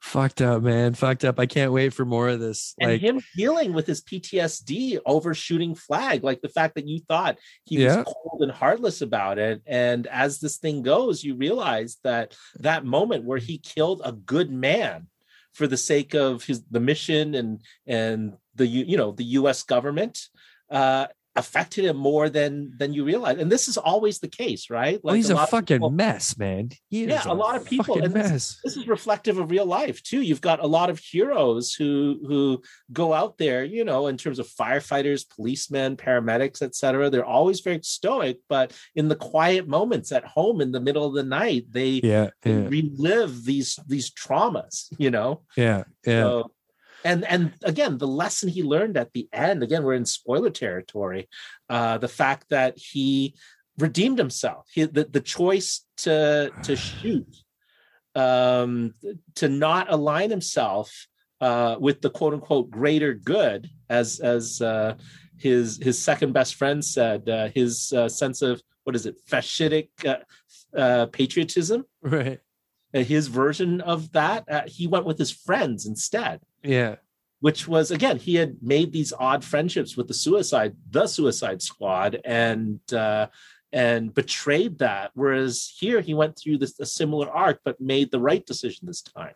Fucked up, man. Fucked up. I can't wait for more of this. And like, him dealing with his P T S D over Shooting Flag, like the fact that you thought he yeah. was cold and heartless about it. And as this thing goes, you realize that that moment where he killed a good man for the sake of his the mission and and the you know the U S government. Uh, affected him more than than you realize, and this is always the case, right? Like, oh, he's a, a fucking people, mess, man. He yeah, a, a lot of people. And this, this is reflective of real life too. You've got a lot of heroes who who go out there, you know, in terms of firefighters, policemen, paramedics, et cetera. They're always very stoic, but in the quiet moments at home, in the middle of the night, they, yeah, they yeah. relive these these traumas, you know. Yeah, yeah. So, And and again, the lesson he learned at the end, again, we're in spoiler territory, uh, the fact that he redeemed himself. He, the, the choice to, to shoot, um, to not align himself uh, with the quote-unquote greater good, as as uh, his his second best friend said, uh, his uh, sense of, what is it, fascistic uh, uh, patriotism? Right. His version of that, uh, he went with his friends instead. Yeah. Which was, again, he had made these odd friendships with the Suicide, the Suicide Squad, and uh, and betrayed that. Whereas here he went through this a similar arc, but made the right decision this time.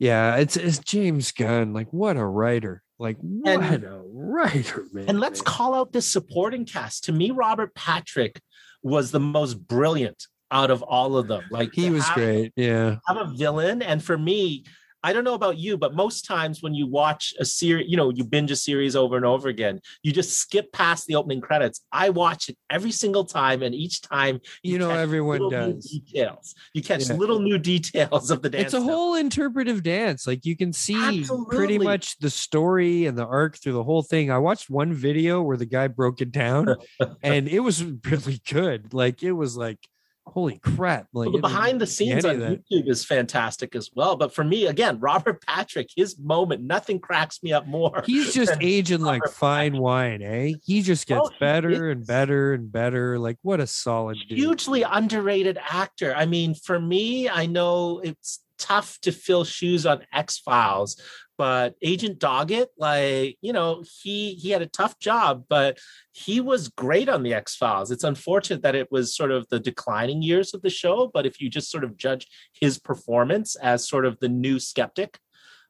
Yeah, it's it's James Gunn. Like, what a writer. Like, what and, a writer, man. And let's man. call out this supporting cast. To me, Robert Patrick was the most brilliant out of all of them. Like, he was have, great. Yeah. I'm a villain. And for me, I don't know about you, but most times when you watch a series, you know, you binge a series over and over again, you just skip past the opening credits. I watch it every single time, and each time you, you know everyone does details. You catch yeah. little new details of the dance. It's a step. whole interpretive dance. Like, you can see Absolutely. pretty much the story and the arc through the whole thing. I watched one video where the guy broke it down, and it was really good. Like, it was like, holy crap. Like, well, behind the scenes on YouTube is fantastic as well. But for me, again, Robert Patrick, his moment, nothing cracks me up more. He's just aging like fine wine, eh? He just gets oh, better and better and better. Like, what a solid dude. Hugely underrated actor. I mean, for me, I know it's tough to fill shoes on X-Files, but Agent Doggett, like, you know, he he had a tough job, but he was great on the X-Files. It's unfortunate that it was sort of the declining years of the show, but if you just sort of judge his performance as sort of the new skeptic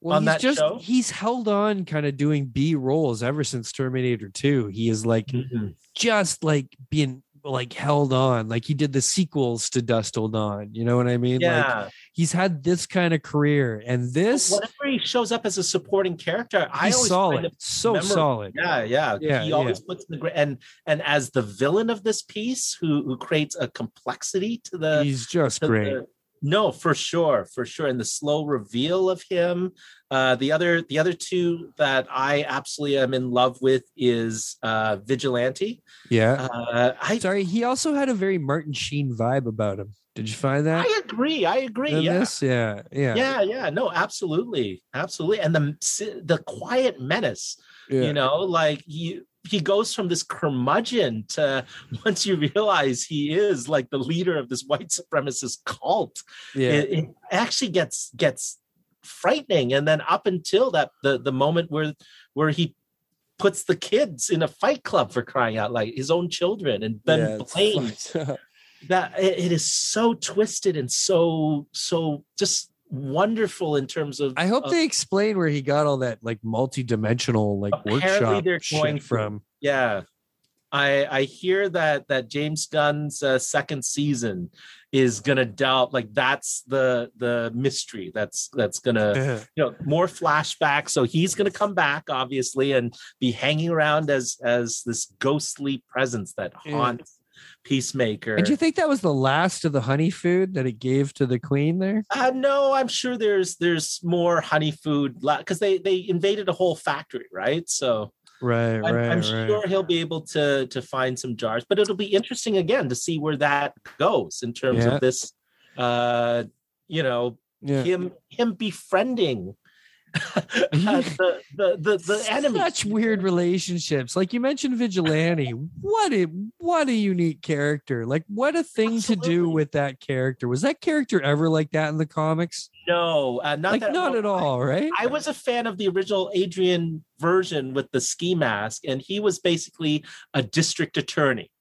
well, on he's that just, show. He's held on kind of doing B roles ever since Terminator two. He is like mm-hmm. just like being like held on, like he did the sequels to Dust Till Dawn, you know what I mean? Yeah. Like, he's had this kind of career, and this whenever he shows up as a supporting character, he's I always solid, find so memorable. solid. Yeah, yeah, yeah. He always yeah. puts in the great, and and as the villain of this piece, who who creates a complexity to the. He's just great. The, No, for sure, for sure. And the slow reveal of him. Uh, the other, the other two that I absolutely am in love with is uh, Vigilante. Yeah. Uh, I, Sorry, he also had a very Martin Sheen vibe about him. Did you find that? I agree. I agree. Yeah. yeah, yeah, yeah, yeah. No, absolutely, absolutely. And the the quiet menace. Yeah. You know, like you. He goes from this curmudgeon to once you realize he is like the leader of this white supremacist cult, yeah. it, it actually gets gets frightening. And then up until that the, the moment where where he puts the kids in a fight club for crying out, like his own children, and then yeah, blames that it, it is so twisted and so so just wonderful in terms of. I hope of, they explain where he got all that like multi-dimensional like workshop they're going shit from. Yeah, I I hear that that James Gunn's uh, second season is gonna delve like that's the the mystery that's that's gonna you know more flashbacks. So he's gonna come back obviously and be hanging around as as this ghostly presence that haunts. Yeah. Peacemaker. And do you think that was the last of the honey food that it gave to the queen there? Uh, no, I'm sure there's there's more honey food because they they invaded a whole factory, right? So right, I'm, right, I'm sure right. he'll be able to to find some jars, but it'll be interesting again to see where that goes in terms yeah. of this, uh, you know, yeah. him him befriending. uh, the, the, the, the enemy. Such weird relationships. Like you mentioned Vigilante. What a what a unique character. Like what a thing Absolutely. to do with that character. Was that character ever like that in the comics? No, uh, not, like, that not at all, right? I was a fan of the original Adrian version with the ski mask, and he was basically a district attorney.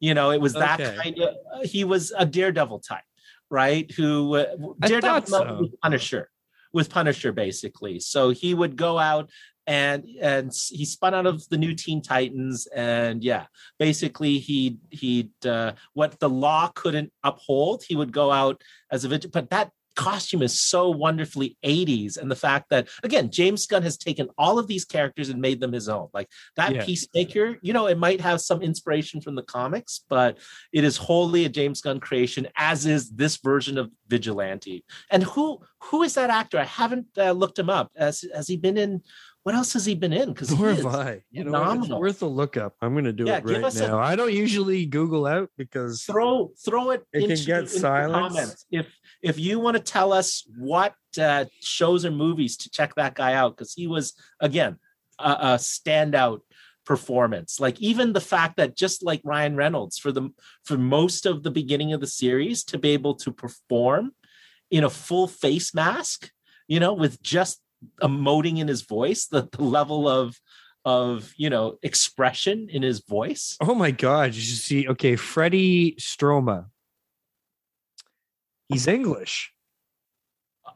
You know, it was that okay. kind of uh, he was a Daredevil type, right? Who uh, Daredevil so. was Punisher. With Punisher, basically. So he would go out and and he spun out of the new Teen Titans, and yeah, basically he he'd uh, what the law couldn't uphold, he would go out as a vigil. But that costume is so wonderfully eighties, and the fact that again James Gunn has taken all of these characters and made them his own, like that yeah. Peacemaker. You know, it might have some inspiration from the comics, but it is wholly a James Gunn creation, as is this version of Vigilante. And who who is that actor? I haven't uh, looked him up. Has, has he been in? What else has he been in? Because where have I? You know, it's worth a lookup. I'm going to do yeah, it right now. A, I don't usually Google out because throw throw it. It into, can get silence. If if you want to tell us what uh, shows or movies to check that guy out, because he was again a, a standout performance. Like even the fact that just like Ryan Reynolds for the for most of the beginning of the series to be able to perform in a full face mask, you know, with just emoting in his voice, the, the level of of you know expression in his voice. Oh my god, you should see. Okay, Freddie Stroma, he's English,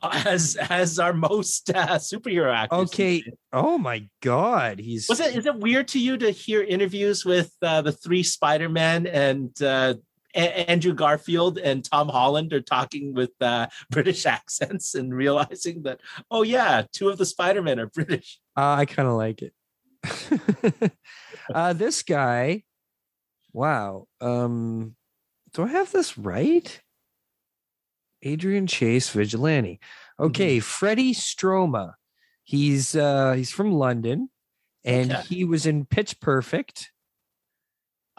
as as our most uh, superhero actor. Okay, oh my god, he's was it is it weird to you to hear interviews with uh, the three Spider-Man and uh Andrew Garfield and Tom Holland are talking with uh, British accents and realizing that, oh yeah, two of the Spider-Men are British. Uh, I kind of like it. uh, this guy, wow. Um, do I have this right? Adrian Chase, Vigilante. Okay, mm-hmm. Freddie Stroma. He's uh, he's from London, and okay. he was in Pitch Perfect.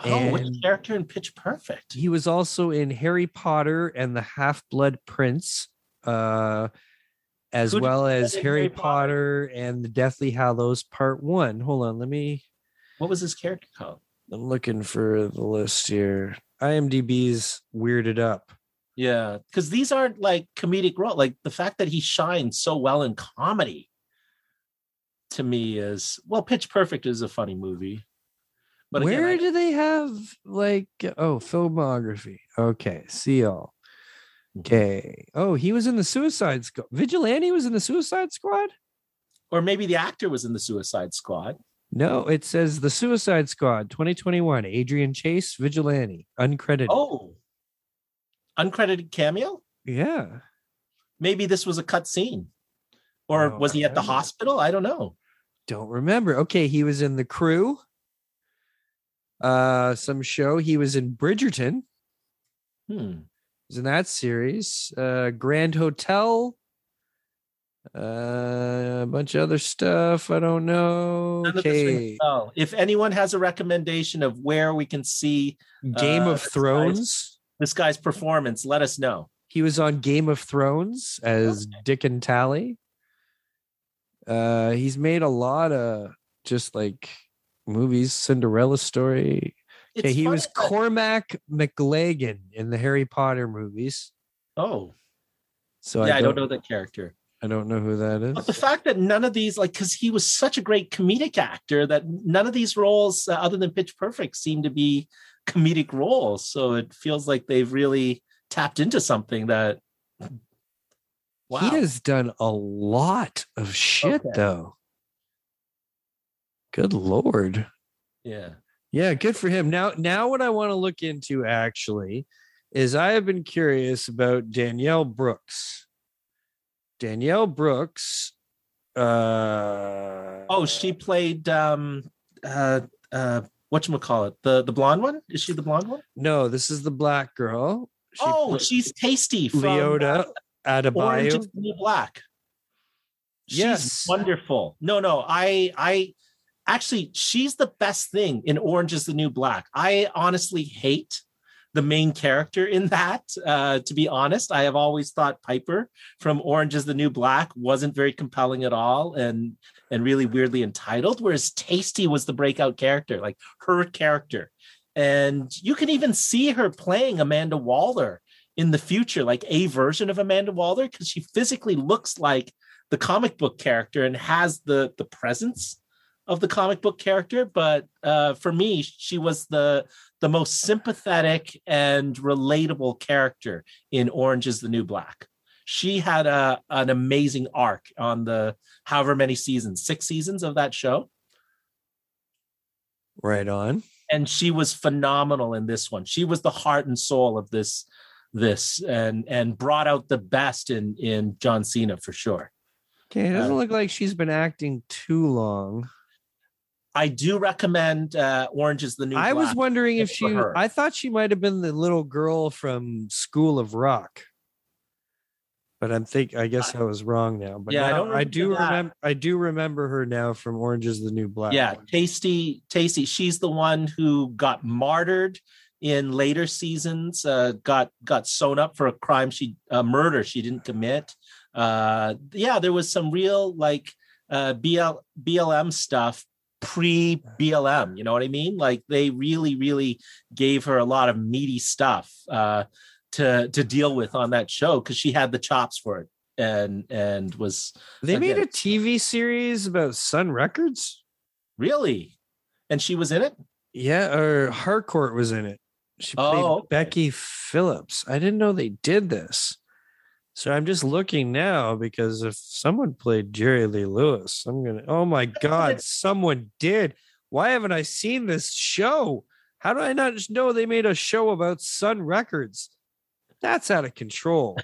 And oh, which character in Pitch Perfect? He was also in Harry Potter and the Half-Blood Prince, uh, as Who well as Harry Potter? Potter and the Deathly Hallows Part One. Hold on, let me. What was his character called? I'm looking for the list here. IMDb's weirded up. Yeah, because these aren't like comedic roles. Like the fact that he shines so well in comedy, to me is well. Pitch Perfect is a funny movie. But again, where I, do they have like oh filmography? Okay, see all. Okay. Oh, he was in the Suicide Squad. Vigilante was in the Suicide Squad, or maybe the actor was in the Suicide Squad. No, it says the Suicide Squad twenty twenty-one. Adrian Chase, Vigilante, uncredited. Oh, uncredited cameo. Yeah, maybe this was a cut scene, or oh, was he at the hospital? I don't know. Don't remember. Okay, he was in The Crew. Uh, some show. He was in Bridgerton. Hmm. was in that series. Uh, Grand Hotel. Uh, a bunch of other stuff. I don't know. Okay. If anyone has a recommendation of where we can see Game uh, of Thrones, this guy's, this guy's performance, let us know. He was on Game of Thrones as okay. Dick and Tally. Uh, he's made a lot of just like movies, Cinderella Story. It's okay, he was that- Cormac McLagan in the Harry Potter movies. Oh, so yeah, I don't, I don't know that character. I don't know who that is. But the fact that none of these, like, because he was such a great comedic actor, that none of these roles, uh, other than Pitch Perfect, seem to be comedic roles. So it feels like they've really tapped into something that. Wow. He has done a lot of shit, okay. though. Good Lord. Yeah. Yeah, good for him. Now, now what I want to look into, actually, is I have been curious about Danielle Brooks. Danielle Brooks. Uh, oh, she played um, uh, uh, whatchamacallit? The, the blonde one? Is she the blonde one? No, this is the black girl. She oh, she's Tasty from Leota Adebayo. Orange is the New Black. She's yes. wonderful. No, no, I, I actually, she's the best thing in Orange is the New Black. I honestly hate the main character in that, uh, to be honest. I have always thought Piper from Orange is the New Black wasn't very compelling at all and and really weirdly entitled, whereas Tasty was the breakout character, like her character. And you can even see her playing Amanda Waller in the future, like a version of Amanda Waller, because she physically looks like the comic book character and has the, the presence of the comic book character. But uh, for me, she was the... the most sympathetic and relatable character in Orange is the New Black. She had a, an amazing arc on the however many seasons, six seasons of that show. Right on. And she was phenomenal in this one. She was the heart and soul of this, this and, and brought out the best in, in John Cena for sure. Okay. It doesn't um, look like she's been acting too long. I do recommend uh, Orange is the New Black. I was wondering if she, her. I thought she might have been the little girl from School of Rock. But I'm think I guess I was wrong now. But yeah, now, I, don't I do remember I do remember her now from Orange is the New Black. Yeah, Tasty, Tasty. She's the one who got martyred in later seasons, uh, got got sewn up for a crime she uh, murder she didn't commit. Uh, yeah, there was some real like uh, B L, B L M stuff. Pre-B L M, you know what I mean? Like they really, really gave her a lot of meaty stuff uh, to to deal with on that show because she had the chops for it and and was. They again, made a T V series about Sun Records, really, and she was in it. Yeah, or Harcourt was in it. She played oh, okay. Becky Phillips. I didn't know they did this, so I'm just looking now because if someone played Jerry Lee Lewis, I'm gonna. Oh my God, someone did. Why haven't I seen this show? How do I not just know they made a show about Sun Records? That's out of control.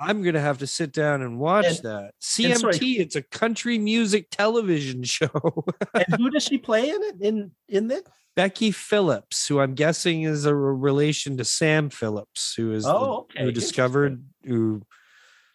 I'm gonna have to sit down and watch and, that. C M T, sorry, it's a country music television show. And who does she play in it? In in it? Becky Phillips, who I'm guessing is a relation to Sam Phillips, who is oh, the, okay. who discovered, who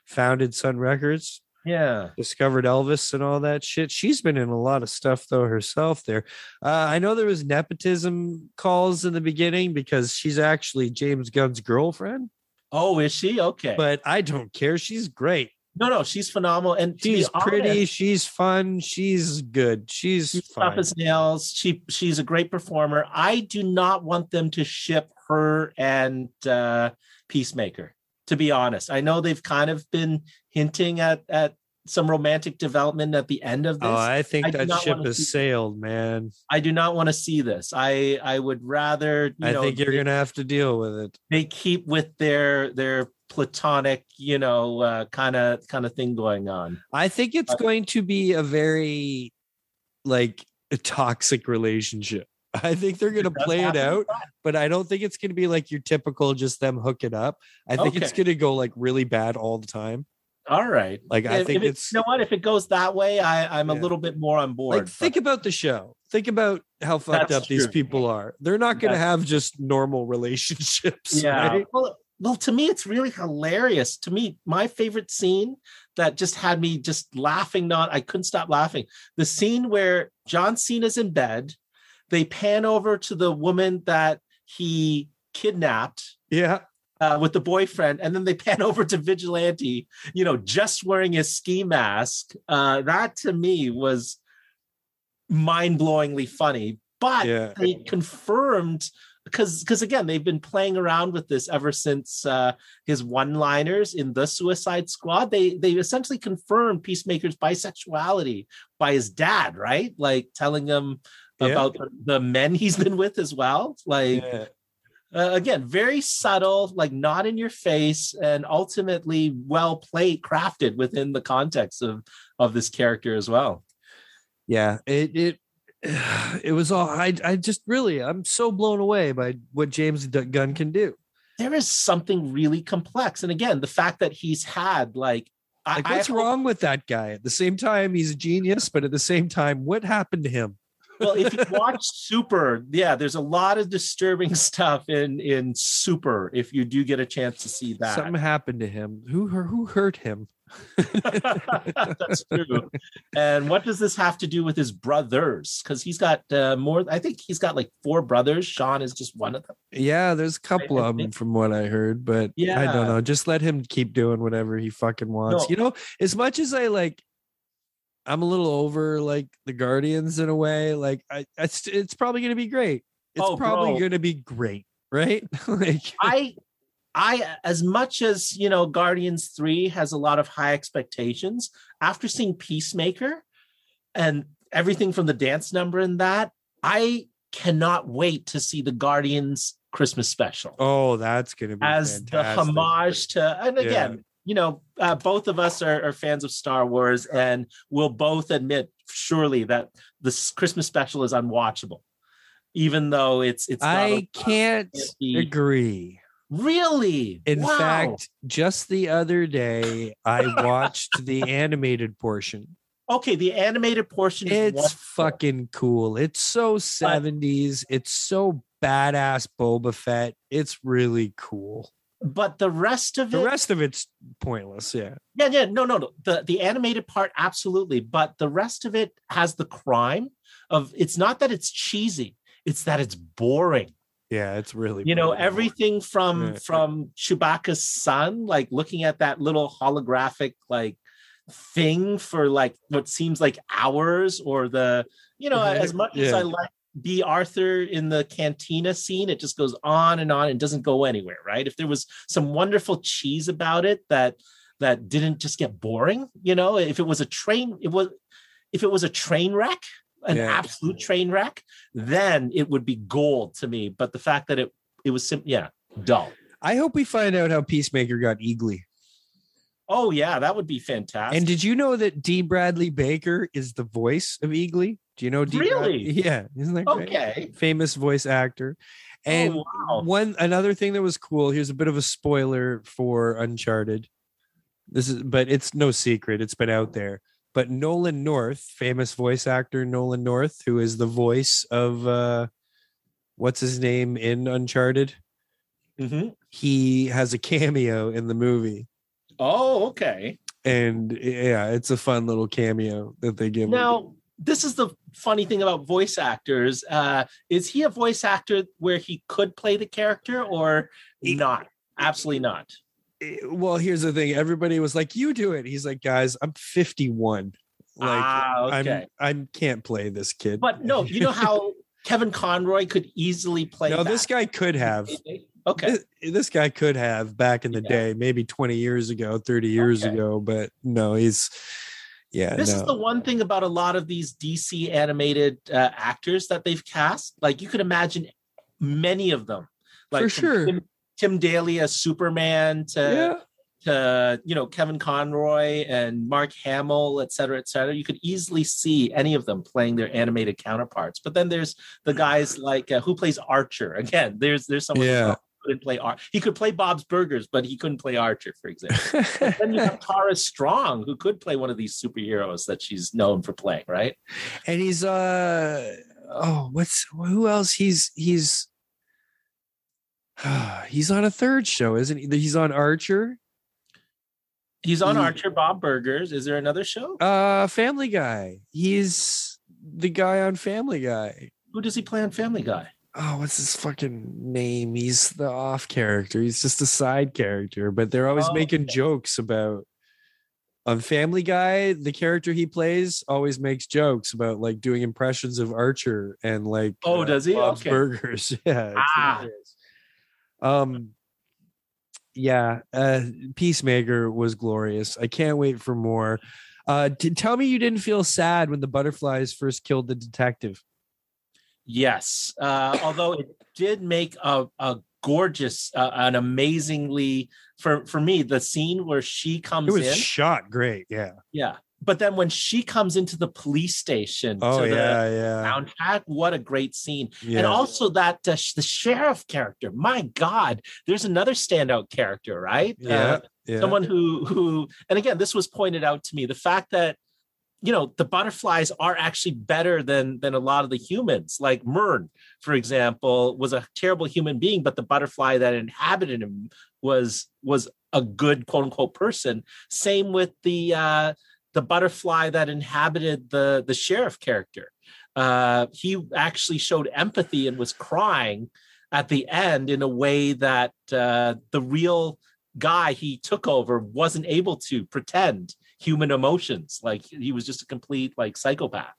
founded Sun Records. Yeah. Discovered Elvis and all that shit. She's been in a lot of stuff, though, herself there. Uh, I know there was nepotism calls in the beginning because she's actually James Gunn's girlfriend. Oh, is she? Okay. But I don't care. She's great. No, no, she's phenomenal, and she's pretty. Honest, she's fun. She's good. She's, she's fine. Tough as nails. She she's a great performer. I do not want them to ship her and uh, Peacemaker. To be honest, I know they've kind of been hinting at at some romantic development at the end of this. Oh, I think I that ship has sailed, man. I do not want to see this. I I would rather. You I know, think you're they, gonna have to deal with it. They keep with their their. platonic, you know, kind of kind of thing going on. I think it's going to be a very like a toxic relationship. I think they're going to play it out, but I don't think it's going to be like your typical just them hooking up. I think okay. it's going to go like really bad all the time. All right. Like if, I think it, it's you know what, if it goes that way, I, I'm yeah. a little bit more on board. Like, think about the show. Think about how fucked That's up true. These people are. They're not going to have just normal relationships. Yeah. Right? Well, well, to me, it's really hilarious. To me, my favorite scene that just had me just laughing, not, I couldn't stop laughing. The scene where John Cena's in bed, they pan over to the woman that he kidnapped. Yeah. Uh, with the boyfriend, and then they pan over to Vigilante, you know, just wearing his ski mask. Uh, that to me was mind-blowingly funny, but yeah. They confirmed, because because again, they've been playing around with this ever since uh, his one-liners in The Suicide Squad. They they essentially confirmed Peacemaker's bisexuality by his dad, right? Like telling him yeah. about the, the men he's been with as well, like. Yeah. Uh, again, very subtle, like not in your face, and ultimately well played, crafted within the context of of this character as well. Yeah, it it it was all. I I just really I'm so blown away by what James Gunn can do. There is something really complex, and again, the fact that he's had like, like I, what's I, wrong with that guy? At the same time, he's a genius, but at the same time, what happened to him? Well, if you watch Super, yeah, there's a lot of disturbing stuff in, in Super. If you do get a chance to see that, something happened to him. Who who hurt him? That's true. And what does this have to do with his brothers? Because he's got uh, more. I think he's got like four brothers. Sean is just one of them. Yeah, there's a couple of them from what I heard, but yeah. I don't know. Just let him keep doing whatever he fucking wants. No. You know, as much as I like. I'm a little over like the Guardians in a way. Like I, it's, it's probably going to be great. It's oh, probably going to be great. Right. Like I, I, as much as, you know, Guardians three has a lot of high expectations after seeing Peacemaker and everything from the dance number in that, I cannot wait to see the Guardians Christmas special. Oh, that's going to be as fantastic. The homage to, and again, yeah. You know, uh, both of us are, are fans of Star Wars, and we'll both admit surely that this Christmas special is unwatchable, even though it's it's. Not I can't agree. Really? In wow. fact, just the other day, I watched the animated portion. Okay, the animated portion. It's is fucking cool. It's so seventies. But, it's so badass, Boba Fett. It's really cool. But the rest of it, the rest of it's pointless. Yeah. Yeah. Yeah. No, no, no. The, the animated part. Absolutely. But the rest of it has the crime of it's not that it's cheesy. It's that it's boring. Yeah. It's really, you boring. know, everything from, yeah. from Chewbacca's son, like looking at that little holographic, like thing for like what seems like hours or the, you know, mm-hmm. as much yeah. as I like, B. Arthur in the cantina scene, it just goes on and on and doesn't go anywhere, right? If there was some wonderful cheese about it that that didn't just get boring, you know, if it was a train, it was if it was a train wreck, an yeah. absolute train wreck, then it would be gold to me. But the fact that it it was simply yeah, dull. I hope we find out how Peacemaker got Eagly. Oh yeah, that would be fantastic. And did you know that D. Bradley Baker is the voice of Eagly? Do you know D. Really? Bradley? Yeah, isn't that great? Okay. Famous voice actor. And oh, wow. one another thing that was cool. Here's a bit of a spoiler for Uncharted. This is, but it's no secret. It's been out there. But Nolan North, famous voice actor Nolan North, who is the voice of uh, what's his name in Uncharted? Mm-hmm. He has a cameo in the movie. Oh, okay. And yeah, it's a fun little cameo that they give. Now, this is the funny thing about voice actors. Uh, is he a voice actor where he could play the character or not? Absolutely not. Well, here's the thing. Everybody was like, you do it. He's like, guys, I'm fifty-one. Like, ah, okay. I'm, I can't play this kid. But no, you know how Kevin Conroy could easily play. No, that. This guy could have. Okay. This, this guy could have back in the yeah. day, maybe twenty years ago, thirty years okay. ago, but no, he's yeah. This no. is the one thing about a lot of these D C animated uh, actors that they've cast. Like you could imagine many of them. Like for sure. Tim, Tim Daly as Superman to yeah. to you know Kevin Conroy and Mark Hamill, et cetera, et cetera. You could easily see any of them playing their animated counterparts. But then there's the guys like uh, who plays Archer. Again, there's there's someone yeah. couldn't play Ar- he could play Bob's Burgers, but he couldn't play Archer, for example. But then you have Tara Strong, who could play one of these superheroes that she's known for playing, right? And he's uh oh, what's who else? He's he's He's on a third show, isn't he? He's on Archer. He's on he, Archer, Bob Burgers. Is there another show? Uh, Family Guy. He's the guy on Family Guy. Who does he play on Family Guy? Oh, what's his fucking name? He's the off character. He's just a side character, but they're always oh, making okay. jokes about. On Family Guy, the character he plays always makes jokes about like doing impressions of Archer and like oh, uh, does he? Bob's okay. Burgers. Yeah. Ah. Um. Yeah, uh, Peacemaker was glorious. I can't wait for more. Uh, t- tell me you didn't feel sad when the butterflies first killed the detective. Yes, uh, although it did make a, a gorgeous, uh, an amazingly, for, for me, the scene where she comes in. It was in, shot great, yeah. Yeah, but then when she comes into the police station. Oh, to yeah, the yeah. soundtrack, what a great scene. Yeah. And also that, uh, the sheriff character, my God, there's another standout character, right? Yeah, uh, yeah. Someone who, who, and again, this was pointed out to me, the fact that, you know, the butterflies are actually better than than a lot of the humans. Like Myrn, for example, was a terrible human being, but the butterfly that inhabited him was was a good quote unquote person. Same with the uh, the butterfly that inhabited the the sheriff character. Uh, he actually showed empathy and was crying at the end in a way that uh, the real guy he took over wasn't able to pretend. Human emotions, like he was just a complete like psychopath.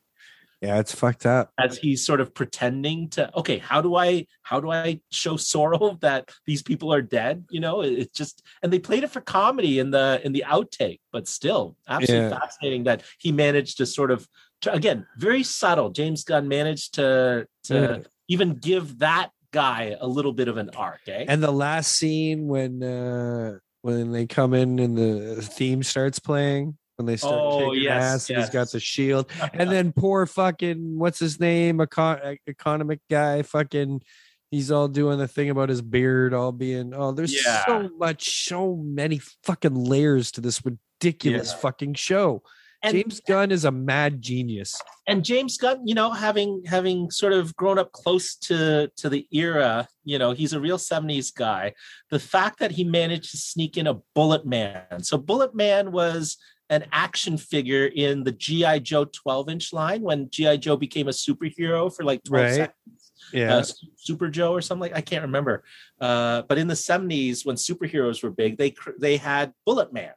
Yeah, it's fucked up. As he's sort of pretending to, okay, how do I how do I show sorrow that these people are dead? You know, it's it just, and they played it for comedy in the in the outtake, but still, absolutely yeah. fascinating that he managed to sort of to, again, very subtle. James Gunn managed to to yeah. even give that guy a little bit of an arc. Eh? And the last scene when. Uh... When they come in and the theme starts playing, when they start oh, kicking yes, ass, yes. and he's got the shield, and then poor fucking what's his name, econ- economic guy, fucking, he's all doing the thing about his beard, all being oh, there's yeah. so much, so many fucking layers to this ridiculous yeah. fucking show. And, James Gunn is a mad genius. And James Gunn, you know, having having sort of grown up close to, to the era, you know, he's a real seventies guy. The fact that he managed to sneak in a Bullet Man. So Bullet Man was an action figure in the G I Joe twelve-inch line when G I Joe became a superhero for like twelve right. seconds. Yeah, uh, Super Joe or something. Like, I can't remember. Uh, but in the seventies, when superheroes were big, they they had Bullet Man,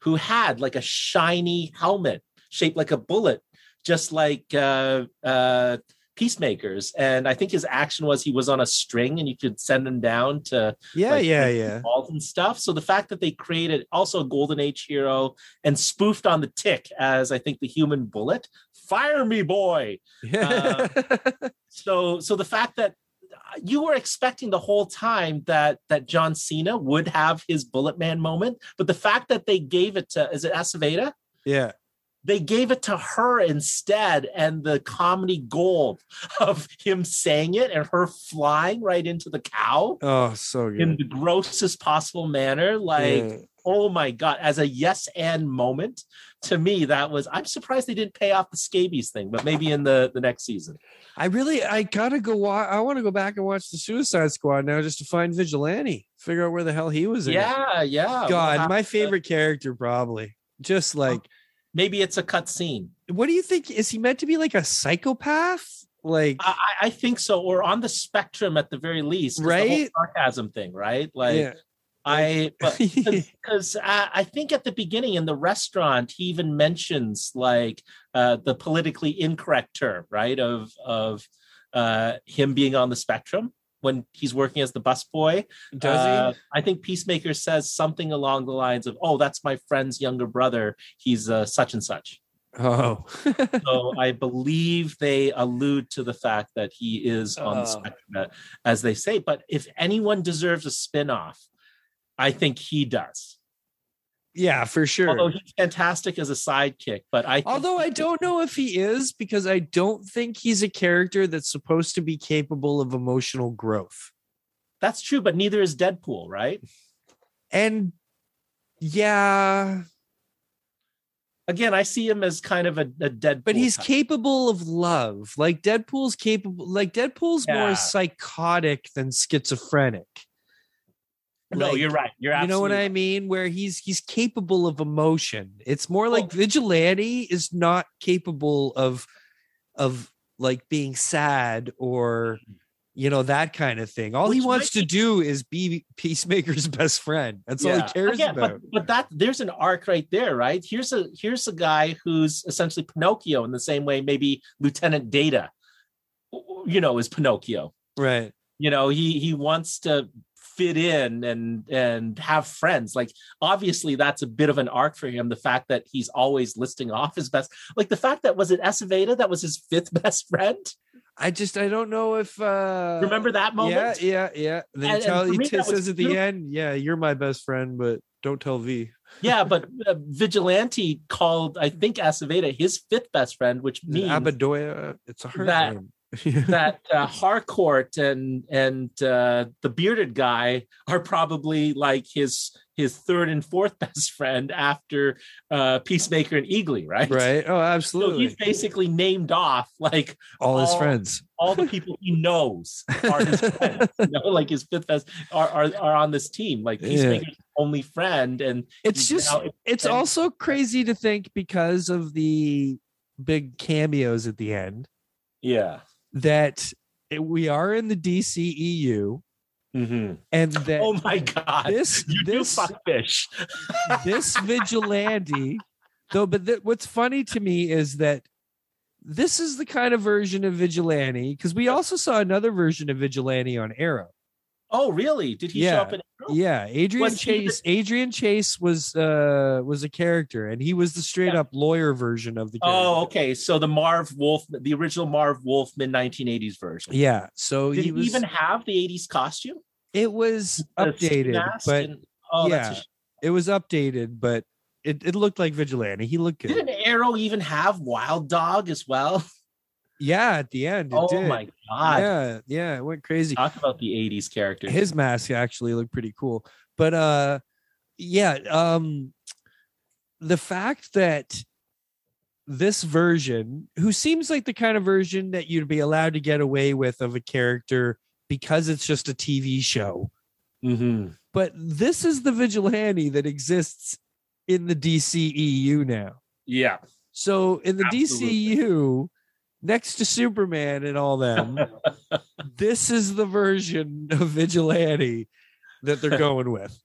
who had like a shiny helmet shaped like a bullet, just like uh, uh, Peacemaker's. And I think his action was he was on a string and you could send him down to yeah, like, yeah, yeah, balls and stuff. So the fact that they created also a Golden Age hero and spoofed on the Tick as I think the human bullet, fire me boy. Yeah. Uh, so so the fact that you were expecting the whole time that that John Cena would have his Bullet Man moment, but the fact that they gave it to, is it Aceveda? Yeah. They gave it to her instead, and the comedy gold of him saying it and her flying right into the cow. Oh, so good. In the grossest possible manner. Like, yeah. Oh my God, as a yes and moment, to me, that was, I'm surprised they didn't pay off the scabies thing, but maybe in the, the next season. I really, I gotta go, wa- I want to go back and watch the Suicide Squad now just to find Vigilante, figure out where the hell he was in. Yeah, yeah. God, we'll my favorite to... character, probably. Just like. Oh. Maybe it's a cut scene. What do you think? Is he meant to be like a psychopath? Like I, I think so, or on the spectrum at the very least. Right, the whole sarcasm thing, right? Like yeah. I, because I, I think at the beginning in the restaurant, he even mentions like uh, the politically incorrect term, right? Of of uh, him being on the spectrum. When he's working as the busboy, does uh, he? I think Peacemaker says something along the lines of, "Oh, that's my friend's younger brother. He's uh, such and such." Oh, so I believe they allude to the fact that he is on oh. the spectrum, as they say. But if anyone deserves a spinoff, I think he does. Yeah, for sure. Although he's fantastic as a sidekick, but I. Think- Although I don't know if he is, because I don't think he's a character that's supposed to be capable of emotional growth. That's true, but neither is Deadpool, right? And yeah, again, I see him as kind of a, a Deadpool, but he's type. capable of love. Like Deadpool's capable. Like Deadpool's yeah. more psychotic than schizophrenic. No, like, you're right. You're absolutely You know what right. I mean? Where he's he's capable of emotion. It's more like oh. Vigilante is not capable of of like being sad or, you know, that kind of thing. All Which he wants to do is be Peacemaker's best friend. That's yeah. all he cares Again, about. But, but that there's an arc right there, right? Here's a here's a guy who's essentially Pinocchio in the same way maybe Lieutenant Data, you know, is Pinocchio. Right. You know, he he wants to fit in and and have friends. Like, obviously that's a bit of an arc for him, the fact that he's always listing off his best, like the fact that was it Aceveda that was his fifth best friend. I just I don't know if uh remember that moment. Yeah, yeah, yeah. Then tell he says at the end, yeah, you're my best friend, but don't tell V. Yeah, but uh, Vigilante called I think Aceveda his fifth best friend, which means Abadoya. It's a hard that, name. that uh, Harcourt and and uh, the bearded guy are probably like his his third and fourth best friend after uh, Peacemaker and Eagly, right? Right. Oh, absolutely. So he's basically named off like all, all his friends, all the people he knows are his friends. You know, like his fifth best are, are are on this team. Like Peacemaker's yeah. only friend, and it's just now, it's and, also crazy to think because of the big cameos at the end. Yeah. That we are in the D C E U, mm-hmm. and that oh my god, this you this fuckfish, this vigilante. Though, but th- what's funny to me is that this is the kind of version of Vigilante because we also saw another version of Vigilante on Arrow. Oh, really? Did he yeah. show up in Arrow? Yeah, Adrian was Chase. The- Adrian Chase was uh, was a character, and he was the straight yeah. up lawyer version of the character. Oh, okay. So the Marv Wolf, the original Marv Wolf mid nineteen eighties version. Yeah. So did he, was, he even have the eighties costume? It was updated, but and, oh, yeah, that's it was updated, but it, it looked like Vigilante. He looked good. Didn't Arrow even have Wild Dog as well? Yeah, at the end. It oh did. my god! Yeah, yeah, it went crazy. Talk about the eighties character. His mask actually looked pretty cool, but uh, yeah, um, the fact that this version, who seems like the kind of version that you'd be allowed to get away with of a character because it's just a T V show, mm-hmm. but this is the Vigilante that exists in the D C E U now. Yeah. So in the Absolutely. D C E U. Next to Superman and all them, this is the version of Vigilante that they're going with.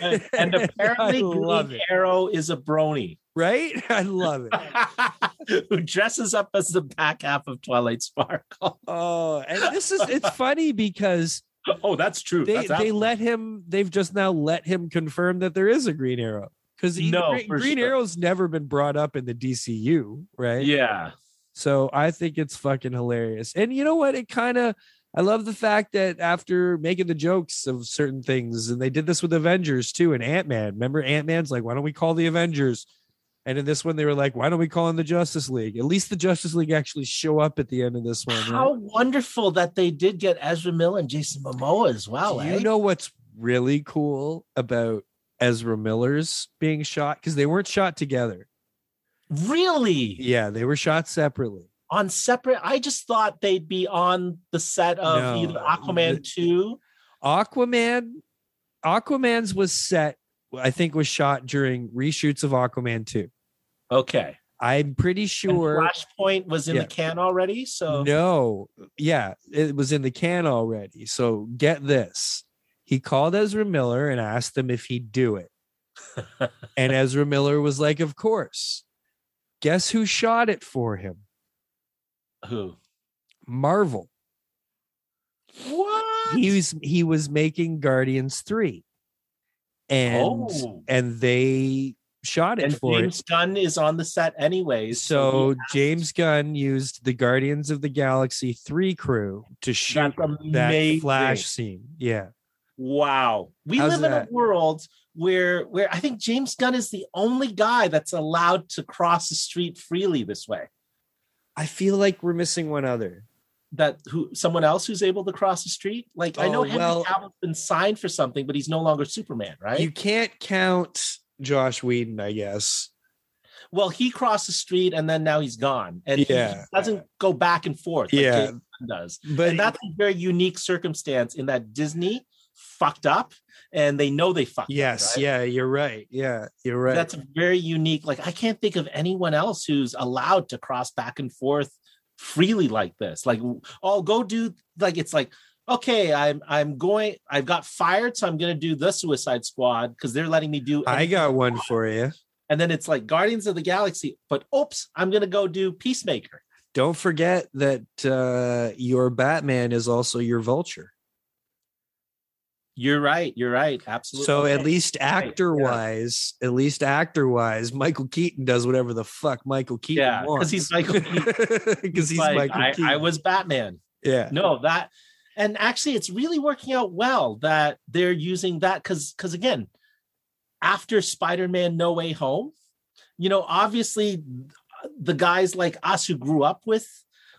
and, and apparently Green Arrow is a brony. Right? I love it. Who dresses up as the back half of Twilight Sparkle. Oh, and this is, it's funny because... Oh, that's true. They, that's they absolutely. let him, they've just now let him confirm that there is a Green Arrow. Because no, Green, Green sure. Arrow's never been brought up in the D C U, right? Yeah. So I think it's fucking hilarious. And you know what? It kind of, I love the fact that after making the jokes of certain things, and they did this with Avengers too, and Ant-Man. Remember Ant-Man's like, why don't we call the Avengers? And in this one, they were like, why don't we call in the Justice League? At least the Justice League actually show up at the end of this one. How right? wonderful that they did get Ezra Miller and Jason Momoa as well. Do you eh? know what's really cool about Ezra Miller's being shot? Because they weren't shot together. Really? Yeah, they were shot separately. On separate? I just thought they'd be on the set of no, either Aquaman the, two. Aquaman, Aquaman's was set, I think was shot during reshoots of Aquaman two. Okay. I'm pretty sure. And Flashpoint was in yeah. the can already, so. No, yeah, it was in the can already. So get this. He called Ezra Miller and asked him if he'd do it. And Ezra Miller was like, of course. Guess who shot it for him? Who? Marvel. What? He was he was making Guardians three, and oh. and they shot it and for James it. James Gunn is on the set anyways. So, so James Gunn used the Guardians of the Galaxy three crew to shoot that Flash scene. Yeah. Wow. We How's live that? in a world where where I think James Gunn is the only guy that's allowed to cross the street freely this way. I feel like we're missing one other. That who someone else who's able to cross the street? Like oh, I know Henry well, Cavill's been signed for something, but he's no longer Superman, right? You can't count Josh Whedon, I guess. Well, he crossed the street and then now he's gone. And yeah. he doesn't go back and forth like yeah. James Gunn does. But and that's a very unique circumstance in that Disney fucked up and they know they fucked yes, up. Yes. Right? Yeah, you're right. Yeah, you're right. That's very unique. Like, I can't think of anyone else who's allowed to cross back and forth freely like this. Like, oh, go do like, it's like, okay, I'm, I'm going, I've got fired. So I'm going to do the Suicide Squad because they're letting me do. I got one for you. And then it's like Guardians of the Galaxy, but oops, I'm going to go do Peacemaker. Don't forget that uh, your Batman is also your Vulture. You're right. You're right. Absolutely. So at least actor wise, at least actor wise, Michael Keaton does whatever the fuck Michael Keaton yeah, wants. Because he's Michael Keaton. Because he's like, Michael I, Keaton. I was Batman. Yeah. No, that, and actually it's really working out well that they're using that because because again, after Spider-Man No Way Home, you know, obviously the guys like us who grew up with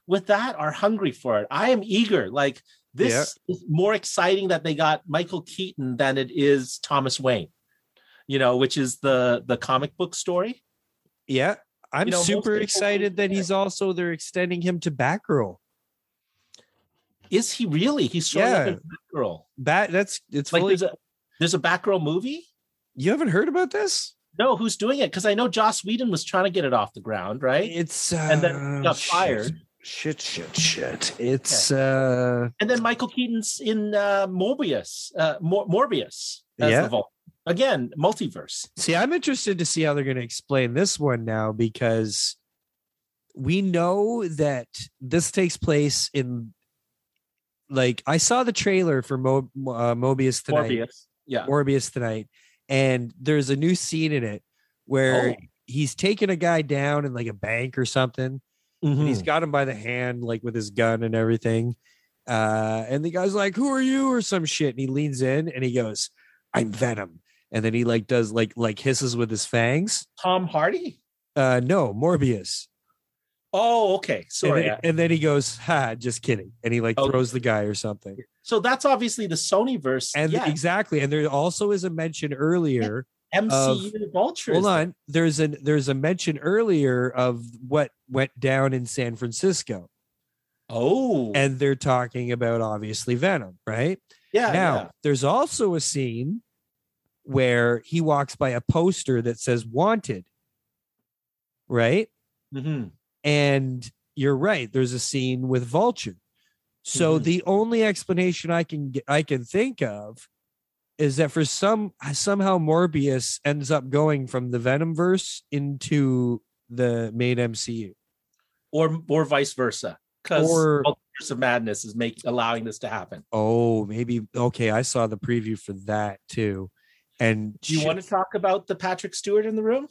with that are hungry for it. I am eager. Like, this yeah. is more exciting that they got Michael Keaton than it is Thomas Wayne, you know, which is the the comic book story. Yeah, I'm you know, super excited that he's also, they're extending him to Batgirl. Is he really? He's sort yeah. of a Batgirl. Bat, that's, it's like fully... there's, a, there's a Batgirl movie? You haven't heard about this? No, who's doing it? Because I know Joss Whedon was trying to get it off the ground, right? It's uh, and then got shit, fired. Shit, shit, shit. It's okay. uh, and then Michael Keaton's in uh, Morbius, uh, Mor- Morbius. As yeah, the again, multiverse. See, I'm interested to see how they're going to explain this one now, because we know that this takes place in. Like, I saw the trailer for Mo- uh, Mobius tonight. Morbius, yeah, Morbius tonight. And there's a new scene in it where oh. he's taking a guy down in like a bank or something. Mm-hmm. And he's got him by the hand, like with his gun and everything. Uh, and the guy's like, who are you? Or some shit. And he leans in and he goes, I'm Venom. And then he like does like, like hisses with his fangs. Tom Hardy? Uh, no, Morbius. Oh, okay. Sorry. And then, yeah. and then he goes, ha, just kidding. And he like okay. throws the guy or something. So that's obviously the Sonyverse. And yeah. exactly. And there also is a mention earlier. M C U Vulture. Hold on. There's an there's a mention earlier of what went down in San Francisco. Oh. And they're talking about obviously Venom, right? Yeah. Now, yeah. there's also a scene where he walks by a poster that says Wanted. Right? Mm-hmm. And you're right. There's a scene with Vulture. So mm-hmm. the only explanation I can get, I can think of is that for some somehow Morbius ends up going from the Venomverse into the main M C U, or or vice versa, because Multiverse of Madness is make, allowing this to happen. Oh, maybe okay. I saw the preview for that too. And do you sh- want to talk about the Patrick Stewart in the room?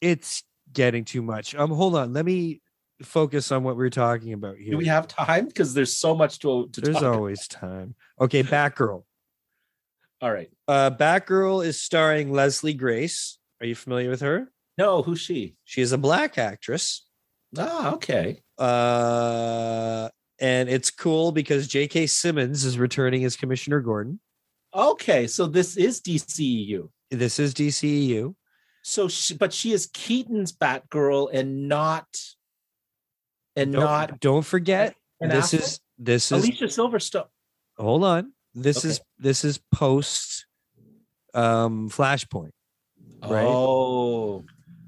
It's getting too much. Um, hold on. Let me. Focus on what we're talking about here. Do we have time? Because there's so much to, to there's talk always about. Time. Okay, Batgirl. All right. Uh, Batgirl is starring Leslie Grace. Are you familiar with her? No, who's she? She is a black actress. Ah, okay. Uh, and it's cool because J K Simmons is returning as Commissioner Gordon. Okay, so this is D C E U. This is D C E U. So, she, but she is Keaton's Batgirl and not. And don't, not don't forget this is this is Alicia Silverstone. Hold on. This okay. is this is post um Flashpoint. Right. Oh.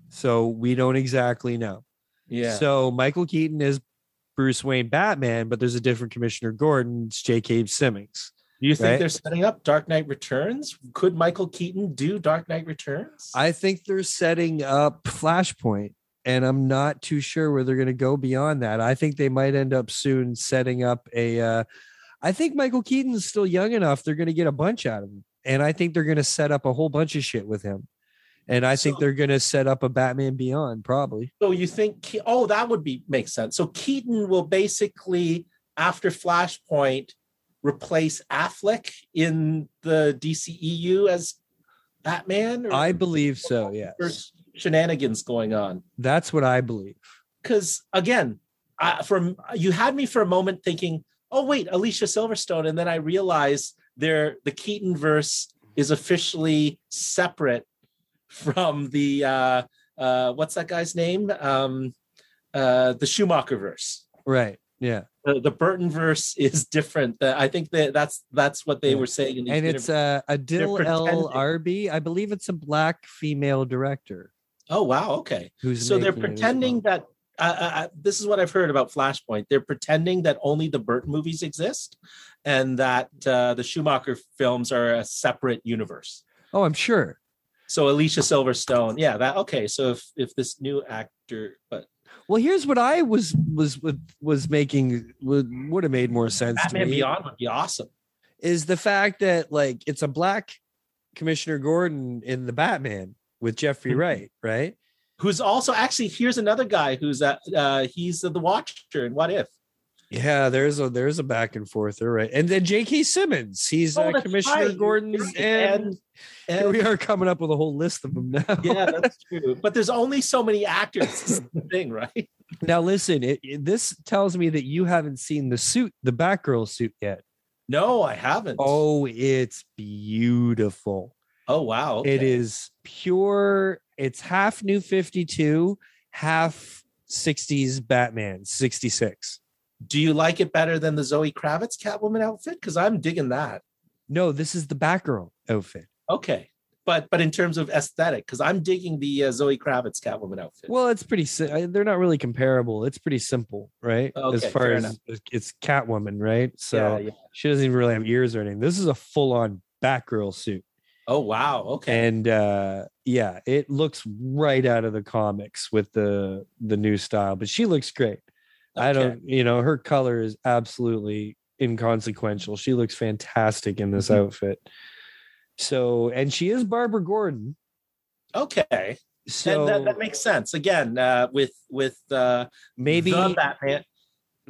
So we don't exactly know. Yeah. So Michael Keaton is Bruce Wayne Batman, but there's a different Commissioner Gordon, it's J K Simmons. Do you think right? they're setting up Dark Knight Returns? Could Michael Keaton do Dark Knight Returns? I think they're setting up Flashpoint. And I'm not too sure where they're going to go beyond that. I think they might end up soon setting up a, uh, I think Michael Keaton's still young enough. They're going to get a bunch out of him. And I think they're going to set up a whole bunch of shit with him. And I so, think they're going to set up a Batman Beyond probably. So you think, oh, that would be, make sense. So Keaton will basically after Flashpoint replace Affleck in the D C E U as Batman. Or- I believe so. Yes. Or- shenanigans going on. That's what I believe. Because again, I, from you had me for a moment thinking, oh wait, Alicia Silverstone, and then I realized there the Keaton verse is officially separate from the uh, uh, what's that guy's name? Um, uh, the Schumacher verse, right? Yeah. The, the Burtonverse is different. The, I think that that's that's what they yeah. were saying. In the and it's uh, Adil El Arbi. I believe it's a black female director. Oh, wow. Okay. Who's so they're pretending that uh, uh, this is what I've heard about Flashpoint. They're pretending that only the Burton movies exist and that uh, the Schumacher films are a separate universe. Oh, I'm sure. So Alicia Silverstone. Yeah. That okay. So if if this new actor, but. Well, here's what I was was was making would, would have made more sense. Batman to me. Beyond would be awesome. Is the fact that like it's a black Commissioner Gordon in the Batman with Jeffrey Wright, right? Who's also actually here's another guy who's uh, uh he's the Watcher in What If? Yeah, there's a there's a back and forth, right? And then J K. Simmons, he's oh, uh, Commissioner right. Gordon's, and, and, and we are coming up with a whole list of them now. Yeah, that's true. But there's only so many actors. Is the thing, right? Now, listen, it, it, this tells me that you haven't seen the suit, the Batgirl suit yet. No, I haven't. Oh, it's beautiful. Oh wow, okay. It is pure. It's half New fifty-two, half sixties Batman sixty-six. Do you like it better than the Zoe Kravitz Catwoman outfit? Because I'm digging that. No, this is the Batgirl outfit. Okay. But but in terms of aesthetic, because I'm digging the uh, Zoe Kravitz Catwoman outfit. Well, it's pretty, si- they're not really comparable. It's pretty simple, right? Okay, as far as enough. It's Catwoman, right? So yeah, yeah. She doesn't even really have ears or anything. This is a full-on Batgirl suit. Oh, wow. Okay. And uh, yeah, it looks right out of the comics with the the new style, but she looks great. Okay. I don't, you know, her color is absolutely inconsequential. She looks fantastic in this mm-hmm. outfit. So, and she is Barbara Gordon. Okay. So that, that makes sense again, uh, with, with, uh, maybe the Batman.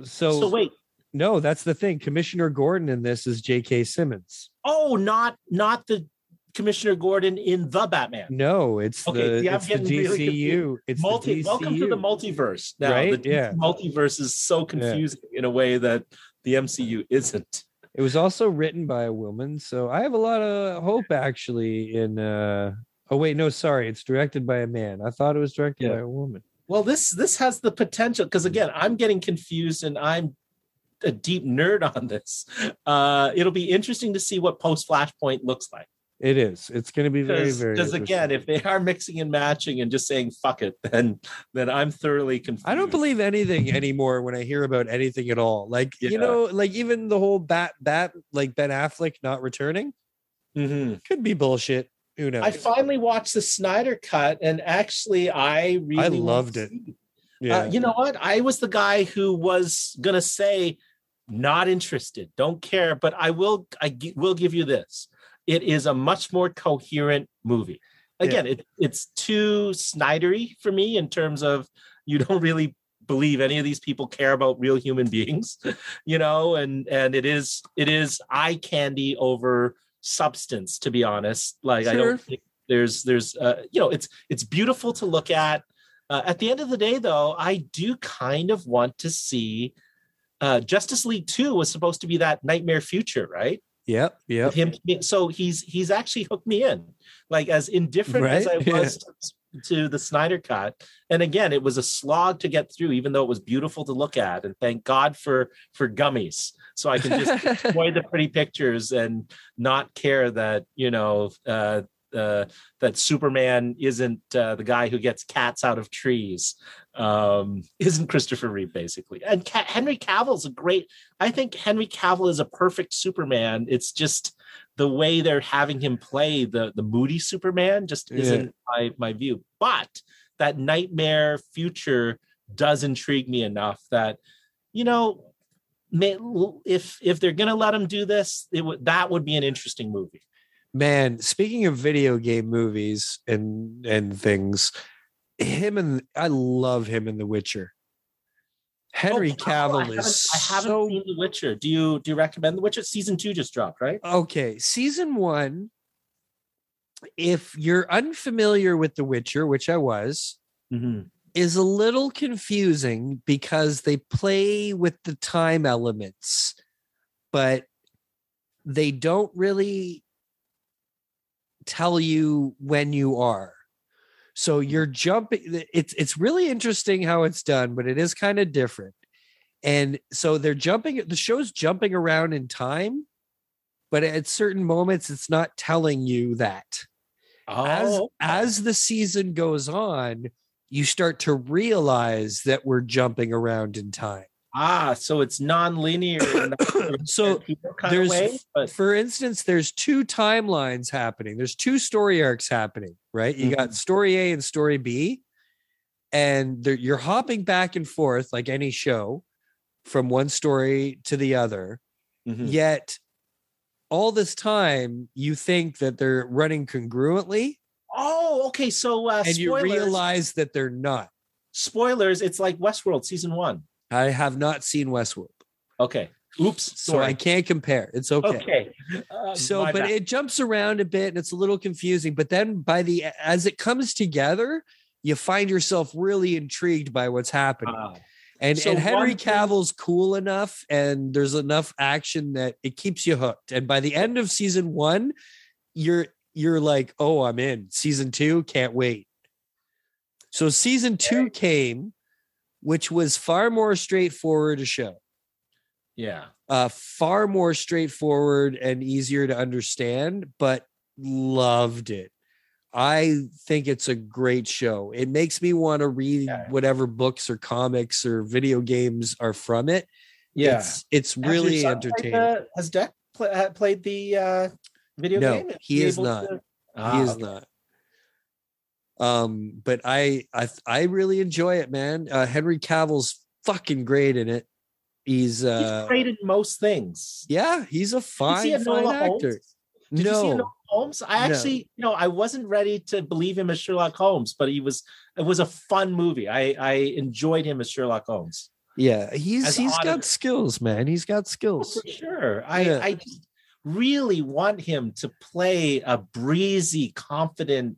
So, so wait, no, that's the thing. Commissioner Gordon in this is J K. Simmons. Oh, not, not the Commissioner Gordon in the Batman. No, it's okay, the, yeah, it's the D C U. Really it's Multi, the D C U. Welcome to the multiverse. Now, right? The yeah. multiverse is so confusing yeah. in a way that the M C U isn't. It was also written by a woman, so I have a lot of hope actually in uh oh wait, no, sorry, it's directed by a man. I thought it was directed yeah. by a woman. Well, this this has the potential because again, I'm getting confused and I'm a deep nerd on this. Uh it'll be interesting to see what post Flashpoint looks like. It is. It's going to be very, very. Because again, if they are mixing and matching and just saying "fuck it," then then I'm thoroughly confused. I don't believe anything anymore when I hear about anything at all. Like yeah. you know, like even the whole bat bat like Ben Affleck not returning mm-hmm. could be bullshit. Who knows? I finally watched the Snyder Cut, and actually, I really I loved it. it. Yeah, uh, you know what? I was the guy who was gonna say not interested, don't care, but I will. I g- will give you this. It is a much more coherent movie. Again, yeah. it, it's too Snydery for me in terms of you don't really believe any of these people care about real human beings, you know, and and it is it is eye candy over substance, to be honest. Like sure. I don't think there's there's uh, you know, it's it's beautiful to look at. Uh, at the end of the day, though, I do kind of want to see uh, Justice League two was supposed to be that nightmare future, right? Yep, yep. Him, so he's he's actually hooked me in, like as indifferent right? as I was yeah. to, to the Snyder Cut. And again, it was a slog to get through, even though it was beautiful to look at. And thank God for for gummies, so I can just enjoy the pretty pictures and not care that you know uh, uh, that Superman isn't uh, the guy who gets cats out of trees, um, isn't Christopher Reeve basically. And Ca- Henry Cavill's a great. I think Henry Cavill is a perfect Superman. It's just the way they're having him play the, the moody Superman just isn't yeah. my, my view. But that nightmare future does intrigue me enough that, you know, may, if if they're going to let him do this, it w- that would be an interesting movie. Man, speaking of video game movies and and things, him and I love him in The Witcher. Henry oh, Cavill I is I haven't so... seen The Witcher. Do you do you recommend The Witcher? Season two just dropped, right? Okay. Season one, if you're unfamiliar with The Witcher, which I was, mm-hmm. is a little confusing because they play with the time elements, but they don't really tell you when you are. So you're jumping. It's it's really interesting how it's done, but it is kind of different. And so they're jumping, the show's jumping around in time, but at certain moments, it's not telling you that. Oh. As, as the season goes on, you start to realize that we're jumping around in time. Ah, so it's non-linear. So there's, way, but... for instance, there's two timelines happening. There's two story arcs happening, right? You mm-hmm. got story A and story B, and you're hopping back and forth like any show from one story to the other. Mm-hmm. Yet all this time you think that they're running congruently. Oh, okay. So uh, and spoilers. You realize that they're not. Spoilers. It's like Westworld season one. I have not seen Westworld. Okay. Oops. Sorry. So I can't compare. It's okay. Okay. Uh, so, but bad. It jumps around a bit and it's a little confusing. But then by the, as it comes together, you find yourself really intrigued by what's happening. Uh, and, so and Henry Cavill's cool enough and there's enough action that it keeps you hooked. And by the end of season one, you're, you're like, oh, I'm in. Season two, can't wait. So season two came, which was far more straightforward a show. Yeah. Uh, far more straightforward and easier to understand, but loved it. I think it's a great show. It makes me want to read yeah. whatever books or comics or video games are from it. Yeah. It's, it's really entertaining. Like, uh, has Deck pl- played the uh, video no, game? No, he, he is not. To... Ah, he is okay. not. Um, but I, I, I really enjoy it, man. Uh, Henry Cavill's fucking great in it. He's, uh, he's great in most things. Yeah. He's a fine, Did fine actor. Holmes? Did no. you see Enola Holmes? I no. actually, you know, I wasn't ready to believe him as Sherlock Holmes, but he was, it was a fun movie. I, I enjoyed him as Sherlock Holmes. Yeah. He's, as he's auditor. got skills, man. He's got skills. Oh, for sure. I, yeah. I just really want him to play a breezy, confident,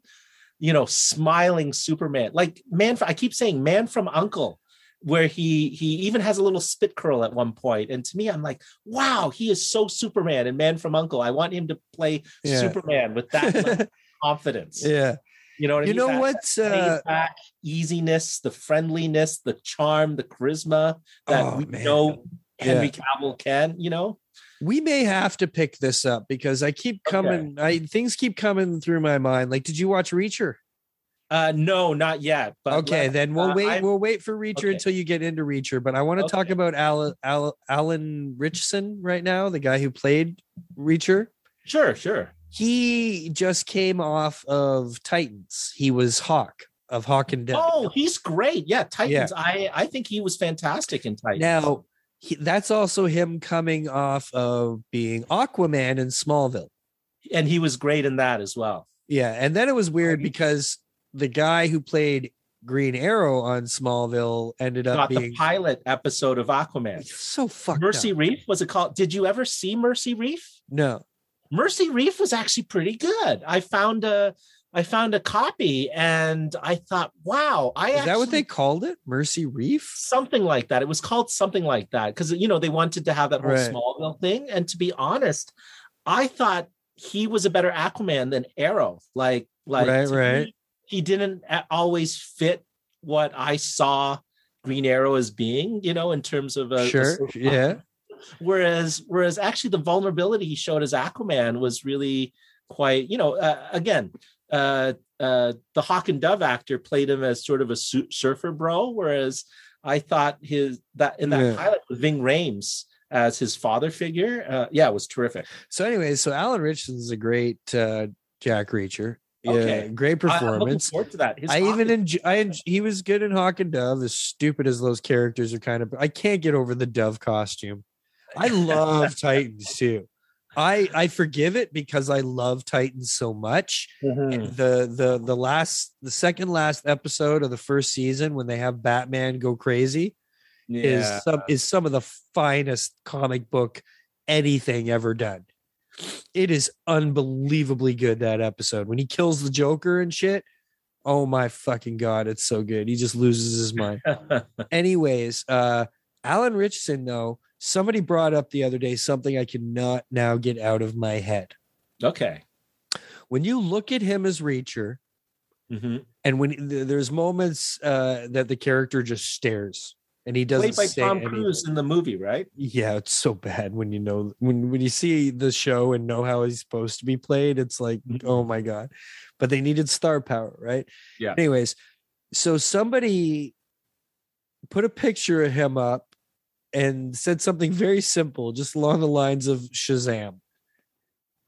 you know, smiling Superman, like man. I keep saying Man from U N C L E, where he he even has a little spit curl at one point. And to me, I'm like, wow, he is so Superman and Man from U N C L E. I want him to play yeah. Superman with that like, confidence. Yeah, you know what I you mean? You know that, what's that uh, back, easiness, the friendliness, the charm, the charisma that oh, we man. know Henry yeah. Cavill can. You know, we may have to pick this up because I keep coming, okay. I things keep coming through my mind. Like, did you watch Reacher? Uh, no, not yet. But okay, uh, then we'll uh, wait. I'm, we'll wait for Reacher okay. until you get into Reacher. But I want to okay. talk about Alan, Alan, Alan Richardson right now, the guy who played Reacher. Sure, sure. He just came off of Titans. He was Hawk of Hawk and Death. Oh, he's great. Yeah, Titans. Yeah. I, I think he was fantastic in Titans. Now, He, that's also him coming off of being Aquaman in Smallville. And he was great in that as well. Yeah. And then it was weird because the guy who played Green Arrow on Smallville ended up Not being the pilot episode of Aquaman. It's so fucked Mercy up. Reef was it called? Did you ever see Mercy Reef? No. Mercy Reef was actually pretty good. I found a, I found a copy and I thought, wow, I Is actually, that what they called it? Mercy Reef? Something like that. It was called something like that. Cause you know, they wanted to have that whole right. Smallville thing. And to be honest, I thought he was a better Aquaman than Arrow. Like, like right, right. Me, he didn't always fit what I saw Green Arrow as being, you know, in terms of a, sure. a yeah. Whereas, whereas actually the vulnerability he showed as Aquaman was really quite, you know, uh, again, Uh, uh, the Hawk and Dove actor played him as sort of a surfer bro, whereas I thought his that in that yeah. pilot with Ving Rhames as his father figure, uh, yeah, it was terrific. So, anyways, so Alan Richardson is a great uh, Jack Reacher. Okay, yeah, great performance. I'm looking forward to that. His I even enjoy. I en- he was good in Hawk and Dove. As stupid as those characters are, kind of. I can't get over the Dove costume. I love Titans too. I, I forgive it because I love Titans so much. Mm-hmm. The the the last the second last episode of the first season when they have Batman go crazy yeah. is some is some of the finest comic book anything ever done. It is unbelievably good, that episode when he kills the Joker and shit. Oh my fucking God, it's so good. He just loses his mind. Anyways, uh, Alan Richardson though. Somebody brought up the other day something I cannot now get out of my head. Okay. When you look at him as Reacher, mm-hmm. and when there's moments uh, that the character just stares and he doesn't played by say Tom anything. Cruise in the movie, right? Yeah, it's so bad when you know when when you see the show and know how he's supposed to be played. It's like, oh my god! But they needed star power, right? Yeah. Anyways, so somebody put a picture of him up and said something very simple, just along the lines of Shazam.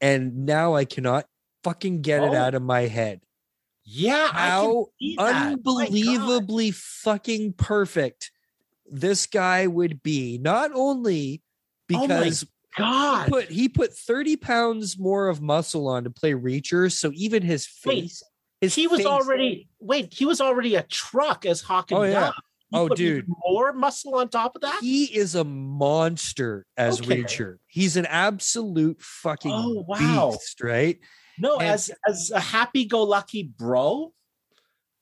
And now I cannot fucking get oh. it out of my head. Yeah, how unbelievably fucking perfect this guy would be. Not only because oh God. He, put, he put thirty pounds more of muscle on to play Reacher, so even his face, wait, his he was face, already wait, he was already a truck as Hawk and oh, yeah. Dove. He oh, dude, more muscle on top of that. He is a monster as okay. Reacher. He's an absolute fucking oh, wow. beast, right? No, and, as as a happy-go-lucky bro,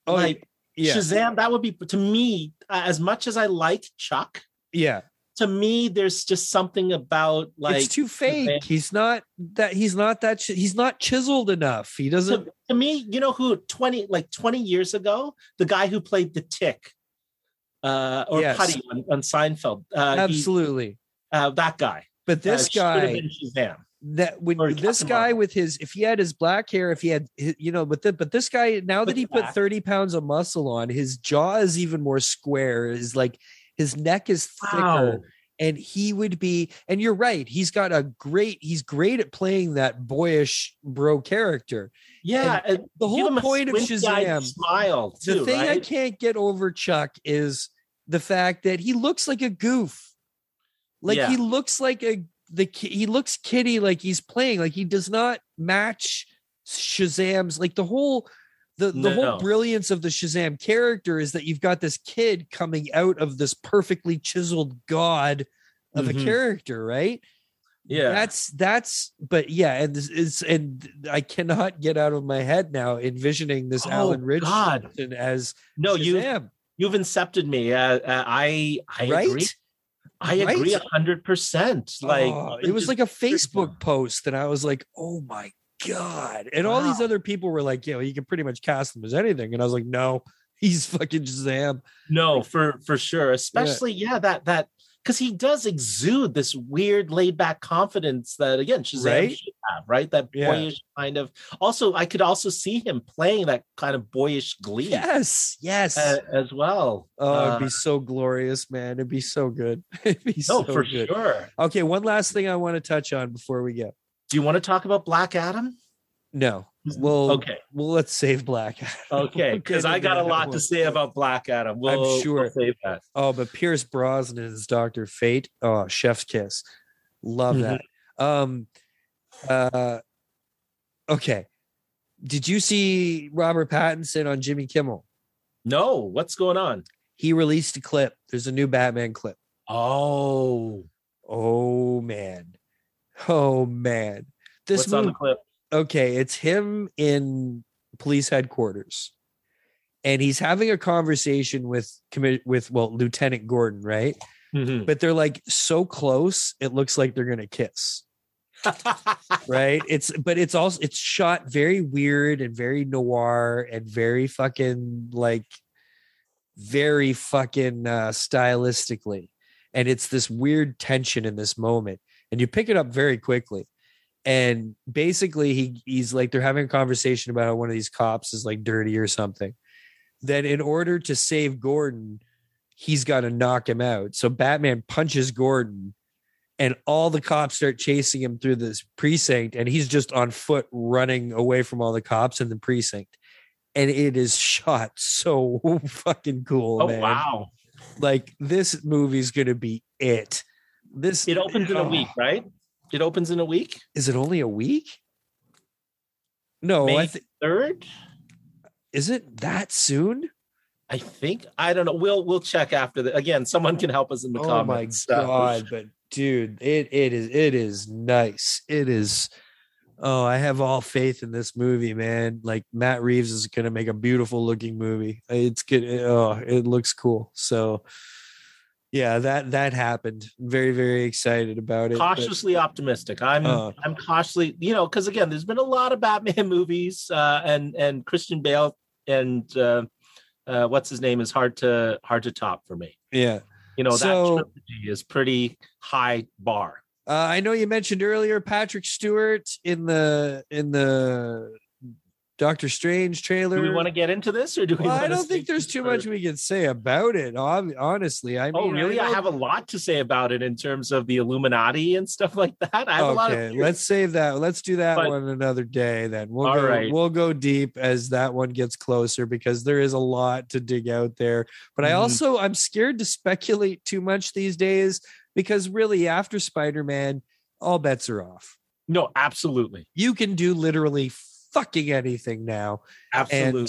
oh, like yeah. Shazam, that would be, to me, uh, as much as I like Chuck, yeah. to me, there's just something about, like... It's too fake. Shazam. He's not that, he's not that, he's not chiseled enough. He doesn't... To, to me, you know who, twenty, like twenty years ago, the guy who played The Tick, uh, or yes. Putty on, on Seinfeld. Uh, Absolutely. He, uh, that guy. But this uh, guy... should have been Shazam. That when this guy with his, if he had his black hair, if he had, you know, but the, but this guy, now that he put thirty pounds of muscle on, his jaw is even more square, is like his neck is thicker. Wow. And he would be, and you're right, he's got a great, he's great at playing that boyish bro character. Yeah. And and the whole point of Shazam, smile too, the thing right? I can't get over Chuck is the fact that he looks like a goof. Like yeah. he looks like a The he looks kiddie, like he's playing, like he does not match Shazam's, like the whole the, the no, whole no. brilliance of the Shazam character is that you've got this kid coming out of this perfectly chiseled god of mm-hmm. a character, right? Yeah, that's that's but yeah, and this is and I cannot get out of my head now envisioning this oh, Alan Richardson as no Shazam. you you've incepted me. Uh, uh, I I right? agree. I right? agree one hundred percent. Like oh, it was like a Facebook post and I was like, "Oh my god." And wow. all these other people were like, "Yo, you can pretty much cast him as anything." And I was like, "No, he's fucking Shazam." No, for for sure, especially yeah, yeah that that cuz he does exude this weird laid-back confidence that again Shazam right? should have, right? That boyish yeah. kind of. Also, I could also see him playing that kind of boyish glee. Yes, yes, uh, as well. Oh, uh, it'd be so glorious, man! It'd be so good. It'd be no, so for good. sure. Okay, one last thing I want to touch on before we go. Do you want to talk about Black Adam? No. Well, okay. Well, let's save Black Adam. Okay, because I got a lot to say about Black Adam. We'll, I'm sure. We'll save that. Oh, but Pierce Brosnan's Doctor Fate. Oh, chef's kiss. Love that. um, uh, okay. Did you see Robert Pattinson on Jimmy Kimmel? No. What's going on? He released a clip. There's a new Batman clip. Oh. Oh man. Oh man. This What's movie- on the clip? Okay, it's him in police headquarters, and he's having a conversation with with well Lieutenant Gordon, right? Mm-hmm. But they're like so close, it looks like they're gonna kiss, right? It's but it's also it's shot very weird and very noir and very fucking like very fucking uh, stylistically, and it's this weird tension in this moment, and you pick it up very quickly. And basically he he's like, they're having a conversation about how one of these cops is like dirty or something. Then in order to save Gordon, he's got to knock him out. So Batman punches Gordon and all the cops start chasing him through this precinct. And he's just on foot running away from all the cops in the precinct. And it is shot so fucking cool. Oh, man. Wow. Like this movie's going to be it. This It opens in oh. a week, right? It opens in a week. Is it only a week? No, May I th- third. Is it that soon? I think I don't know. We'll we'll check after that. Again, someone can help us in the oh comments. Oh my god! But dude, it it is it is nice. It is. Oh, I have all faith in this movie, man. Like Matt Reeves is going to make a beautiful looking movie. It's good. Oh, it looks cool. So. Yeah, that that happened. Very, very excited about it. Cautiously but, optimistic. I'm uh, I'm cautiously, you know, because again, there's been a lot of Batman movies, uh, and and Christian Bale and uh, uh, what's his name is hard to hard to top for me. Yeah, You know, so, that trilogy is pretty high bar. Uh, I know you mentioned earlier Patrick Stewart in the in the Doctor Strange trailer. Do we want to get into this, or do we? Well, want I don't to think there's too much we can say about it. Honestly, I mean, oh really? I, I have a lot to say about it in terms of the Illuminati and stuff like that. I have okay, a lot of let's save that. Let's do that but, one another day. Then we'll all go, right. We'll go deep as that one gets closer, because there is a lot to dig out there. But I also I'm scared to speculate too much these days, because really after Spider-Man, all bets are off. No, absolutely. You can do literally fucking anything now. Absolutely.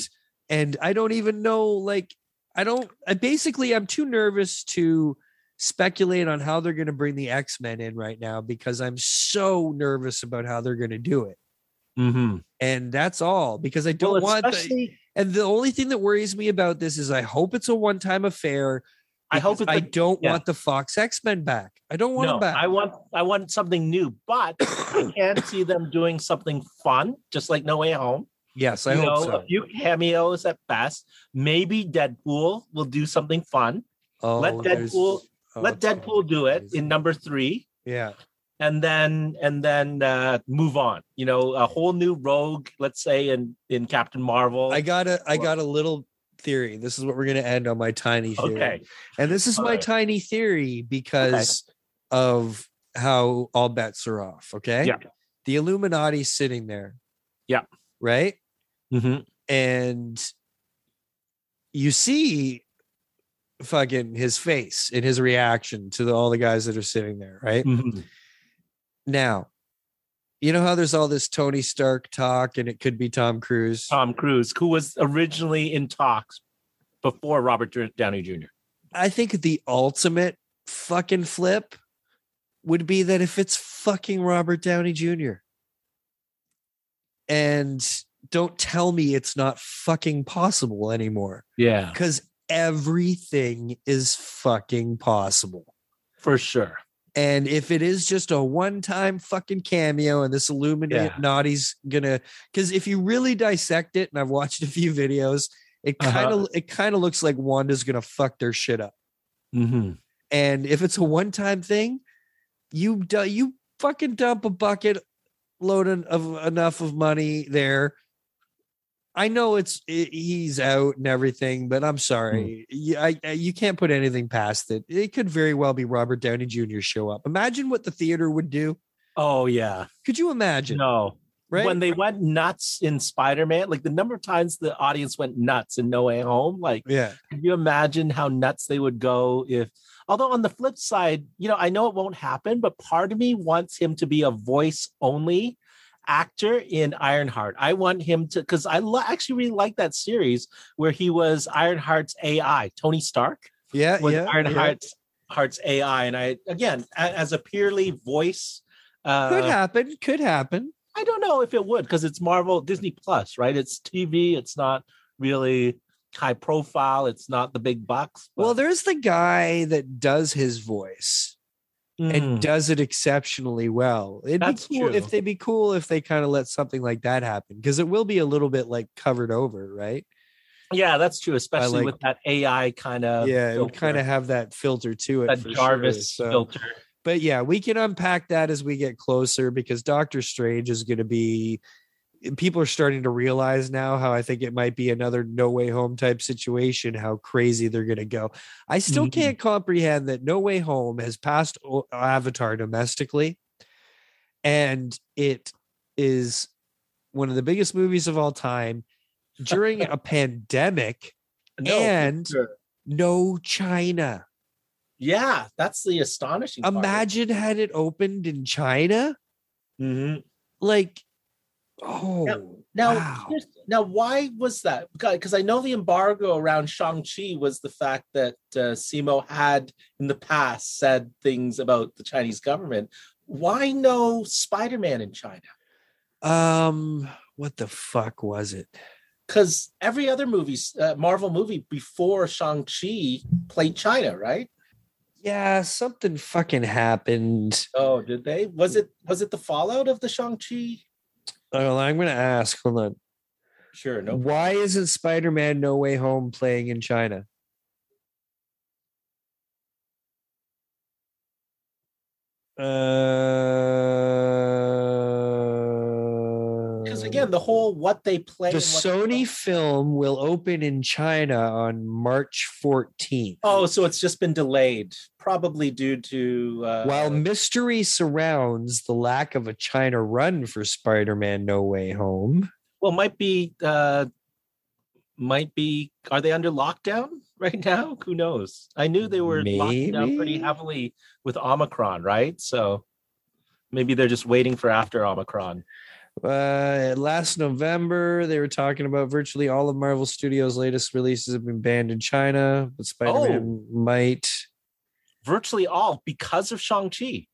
And, and I don't even know, like, I don't, I basically, I'm too nervous to speculate on how they're going to bring the X-Men in right now, because I'm so nervous about how they're going to do it. Mm-hmm. And that's all, because I don't well, want, the, and the only thing that worries me about this is I hope it's a one-time affair. I hope it's I the, don't yeah. want the Fox X-Men back. I don't want no, them back. I want, I want something new, but I can see them doing something fun, just like No Way Home. Yes, I you hope know, so. A few cameos at best. Maybe Deadpool will do something fun. Oh, let Deadpool oh, let Deadpool do it in number three. Yeah, and then and then uh, move on. You know, a whole new Rogue. Let's say in in Captain Marvel. I got a I got a little theory. This is what we're going to end on my tiny theory. Okay. And this is all my right. tiny theory because okay. of how all bets are off. Okay. Yeah. The Illuminati sitting there. Yeah. Right. Mm-hmm. And you see fucking his face and his reaction to the, all the guys that are sitting there. Right. Mm-hmm. Now, you know how there's all this Tony Stark talk, and it could be Tom Cruise. Tom Cruise, who was originally in talks before Robert Downey Junior I think the ultimate fucking flip would be that if it's fucking Robert Downey Junior And don't tell me it's not fucking possible anymore. Yeah. Because everything is fucking possible. For sure. And if it is just a one-time fucking cameo, and this Illuminati's yeah. gonna, because if you really dissect it, and I've watched a few videos, it kind of uh-huh. it kind of looks like Wanda's gonna fuck their shit up. Mm-hmm. And if it's a one-time thing, you do, you fucking dump a bucket load of enough of money there. I know it's it, he's out and everything, but I'm sorry, mm. you, I, you can't put anything past it. It could very well be Robert Downey Junior show up. Imagine what the theater would do. Oh yeah, could you imagine? No, right? When they went nuts in Spider-Man, like the number of times the audience went nuts in No Way Home, like yeah, could you imagine how nuts they would go if? Although on the flip side, you know, I know it won't happen, but part of me wants him to be a voice only actor in Ironheart. I want him to, because I lo- actually really like that series where he was Ironheart's A I. Tony Stark yeah was yeah, Ironheart's yeah. Heart's A I, and I again a- as a purely voice uh could happen could happen I don't know if it would, because it's Marvel Disney Plus, right? It's T V, it's not really high profile, it's not the big bucks, but... Well, there's the guy that does his voice Mm. and does it exceptionally well. It'd That's be cool true. if they'd be cool if they kind of let something like that happen, because it will be a little bit like covered over, right? Yeah, that's true, especially like, with that A I kind of yeah, filter. It would kind of have that filter to it. That Jarvis sure. so, filter. But yeah, we can unpack that as we get closer, because Doctor Strange is going to be. People are starting to realize now how I think it might be another No Way Home type situation, how crazy they're going to go. I still mm-hmm. can't comprehend that No Way Home has passed Avatar domestically. And it is one of the biggest movies of all time during a pandemic no, and sure. no China. Yeah. That's the astonishing part. Imagine had it opened in China. Mm-hmm. Like, Oh, now, now, wow. now, why was that? Because I know the embargo around Shang-Chi was the fact that uh, S I M O had in the past said things about the Chinese government. Why no Spider-Man in China? Um, what the fuck was it? Because every other movie, uh, Marvel movie before Shang-Chi played China, right? Yeah, something fucking happened. Oh, did they? Was it was it the fallout of the Shang-Chi? Oh, I'm going to ask. Hold on. Sure. No. Why isn't Spider-Man No Way Home playing in China? Because uh, again, the whole what they play. The Sony film will open in China on March fourteenth. Oh, so it's just been delayed, probably due to. Uh, While mystery surrounds the lack of a China run for Spider-Man: No Way Home. Well, might be. Uh, might be. Are they under lockdown right now? Who knows? I knew they were maybe. locked down pretty heavily with Omicron, right? So maybe they're just waiting for after Omicron. Uh, last November, they were talking about virtually all of Marvel Studios' latest releases have been banned in China, but Spider-Man oh, might. Virtually all because of Shang-Chi.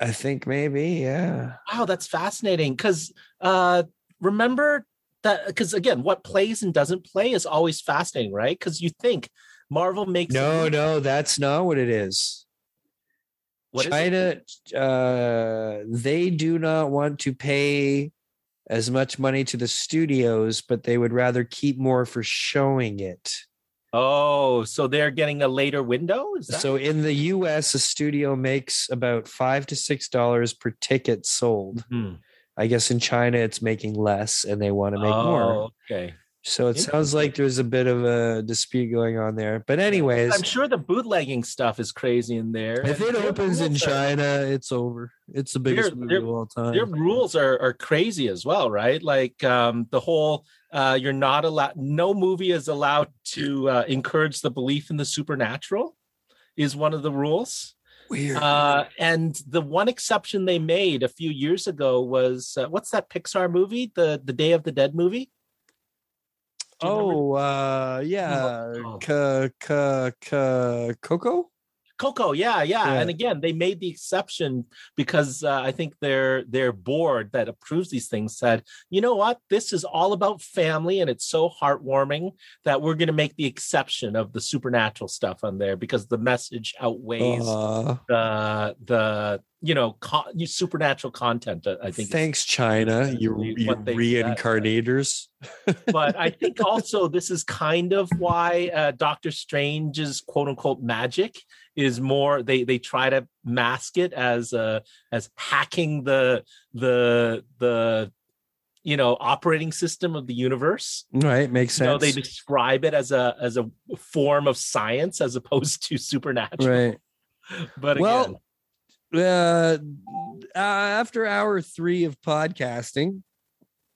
I think maybe, yeah. Wow, that's fascinating. Because uh, remember that, because again, what plays and doesn't play is always fascinating, right? Because you think Marvel makes. No, it- no, that's not what it is. What China, is uh, they do not want to pay as much money to the studios, but they would rather keep more for showing it. Oh, so they're getting a later window? Is that- so in the U S, a studio makes about five to six dollars per ticket sold. Mm-hmm. I guess in China, it's making less, and they want to make oh, more. Okay. So it sounds like there's a bit of a dispute going on there. But anyways. I'm sure the bootlegging stuff is crazy in there. If it opens in China, it's over. It's the biggest movie of all time. Their rules are, are crazy as well, right? Like um, the whole, uh, you're not allowed, no movie is allowed to uh, encourage the belief in the supernatural is one of the rules. Weird. Uh, and the one exception they made a few years ago was, uh, what's that Pixar movie? The the Day of the Dead movie? Oh, uh, yeah. Oh. K- k- k- Coco? Coco, yeah, yeah, yeah. And again, they made the exception because uh, I think their their board that approves these things said, you know what? This is all about family, and it's so heartwarming that we're going to make the exception of the supernatural stuff on there because the message outweighs uh, the the you know co- supernatural content. I think. Thanks, China. You you reincarnators. But I think also this is kind of why uh, Doctor Strange's quote unquote magic is more they they try to mask it as uh, as hacking the the the you know operating system of the universe. Right, makes sense. You know, they describe it as a as a form of science as opposed to supernatural. Right. But well, again, uh, after hour three of podcasting.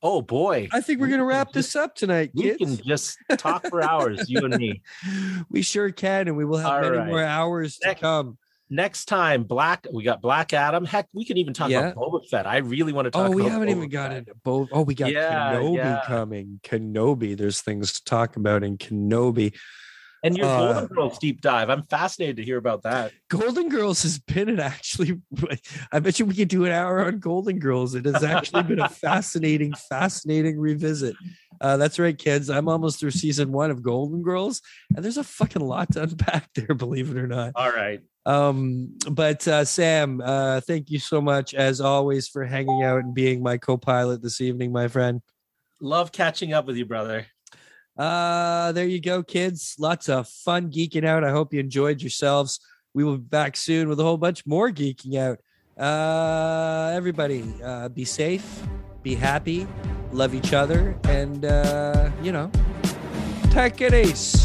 Oh, boy. I think we're going to wrap this up tonight, kids. We can just talk for hours, you and me. We sure can, and we will have All many right. more hours next, to come. Next time, Black. we got Black Adam. Heck, we can even talk yeah. about Boba Fett. I really want to talk about Oh, we about haven't Boba even got into Boba. Oh, we got yeah, Kenobi yeah. coming. Kenobi. There's things to talk about in Kenobi. And your uh, Golden Girls deep dive. I'm fascinated to hear about that. Golden Girls has been an actually, I bet you we could do an hour on Golden Girls. It has actually been a fascinating, fascinating revisit. Uh, that's right, kids. I'm almost through season one of Golden Girls. And there's a fucking lot to unpack there, believe it or not. All right. Um, but uh, Sam, uh, thank you so much, as always, for hanging out and being my co-pilot this evening, my friend. Love catching up with you, brother. Uh, there you go, kids. Lots of fun geeking out. I hope you enjoyed yourselves. We will be back soon with a whole bunch more geeking out. Uh, everybody, uh, be safe, be happy, love each other, and, uh, you know, take it easy.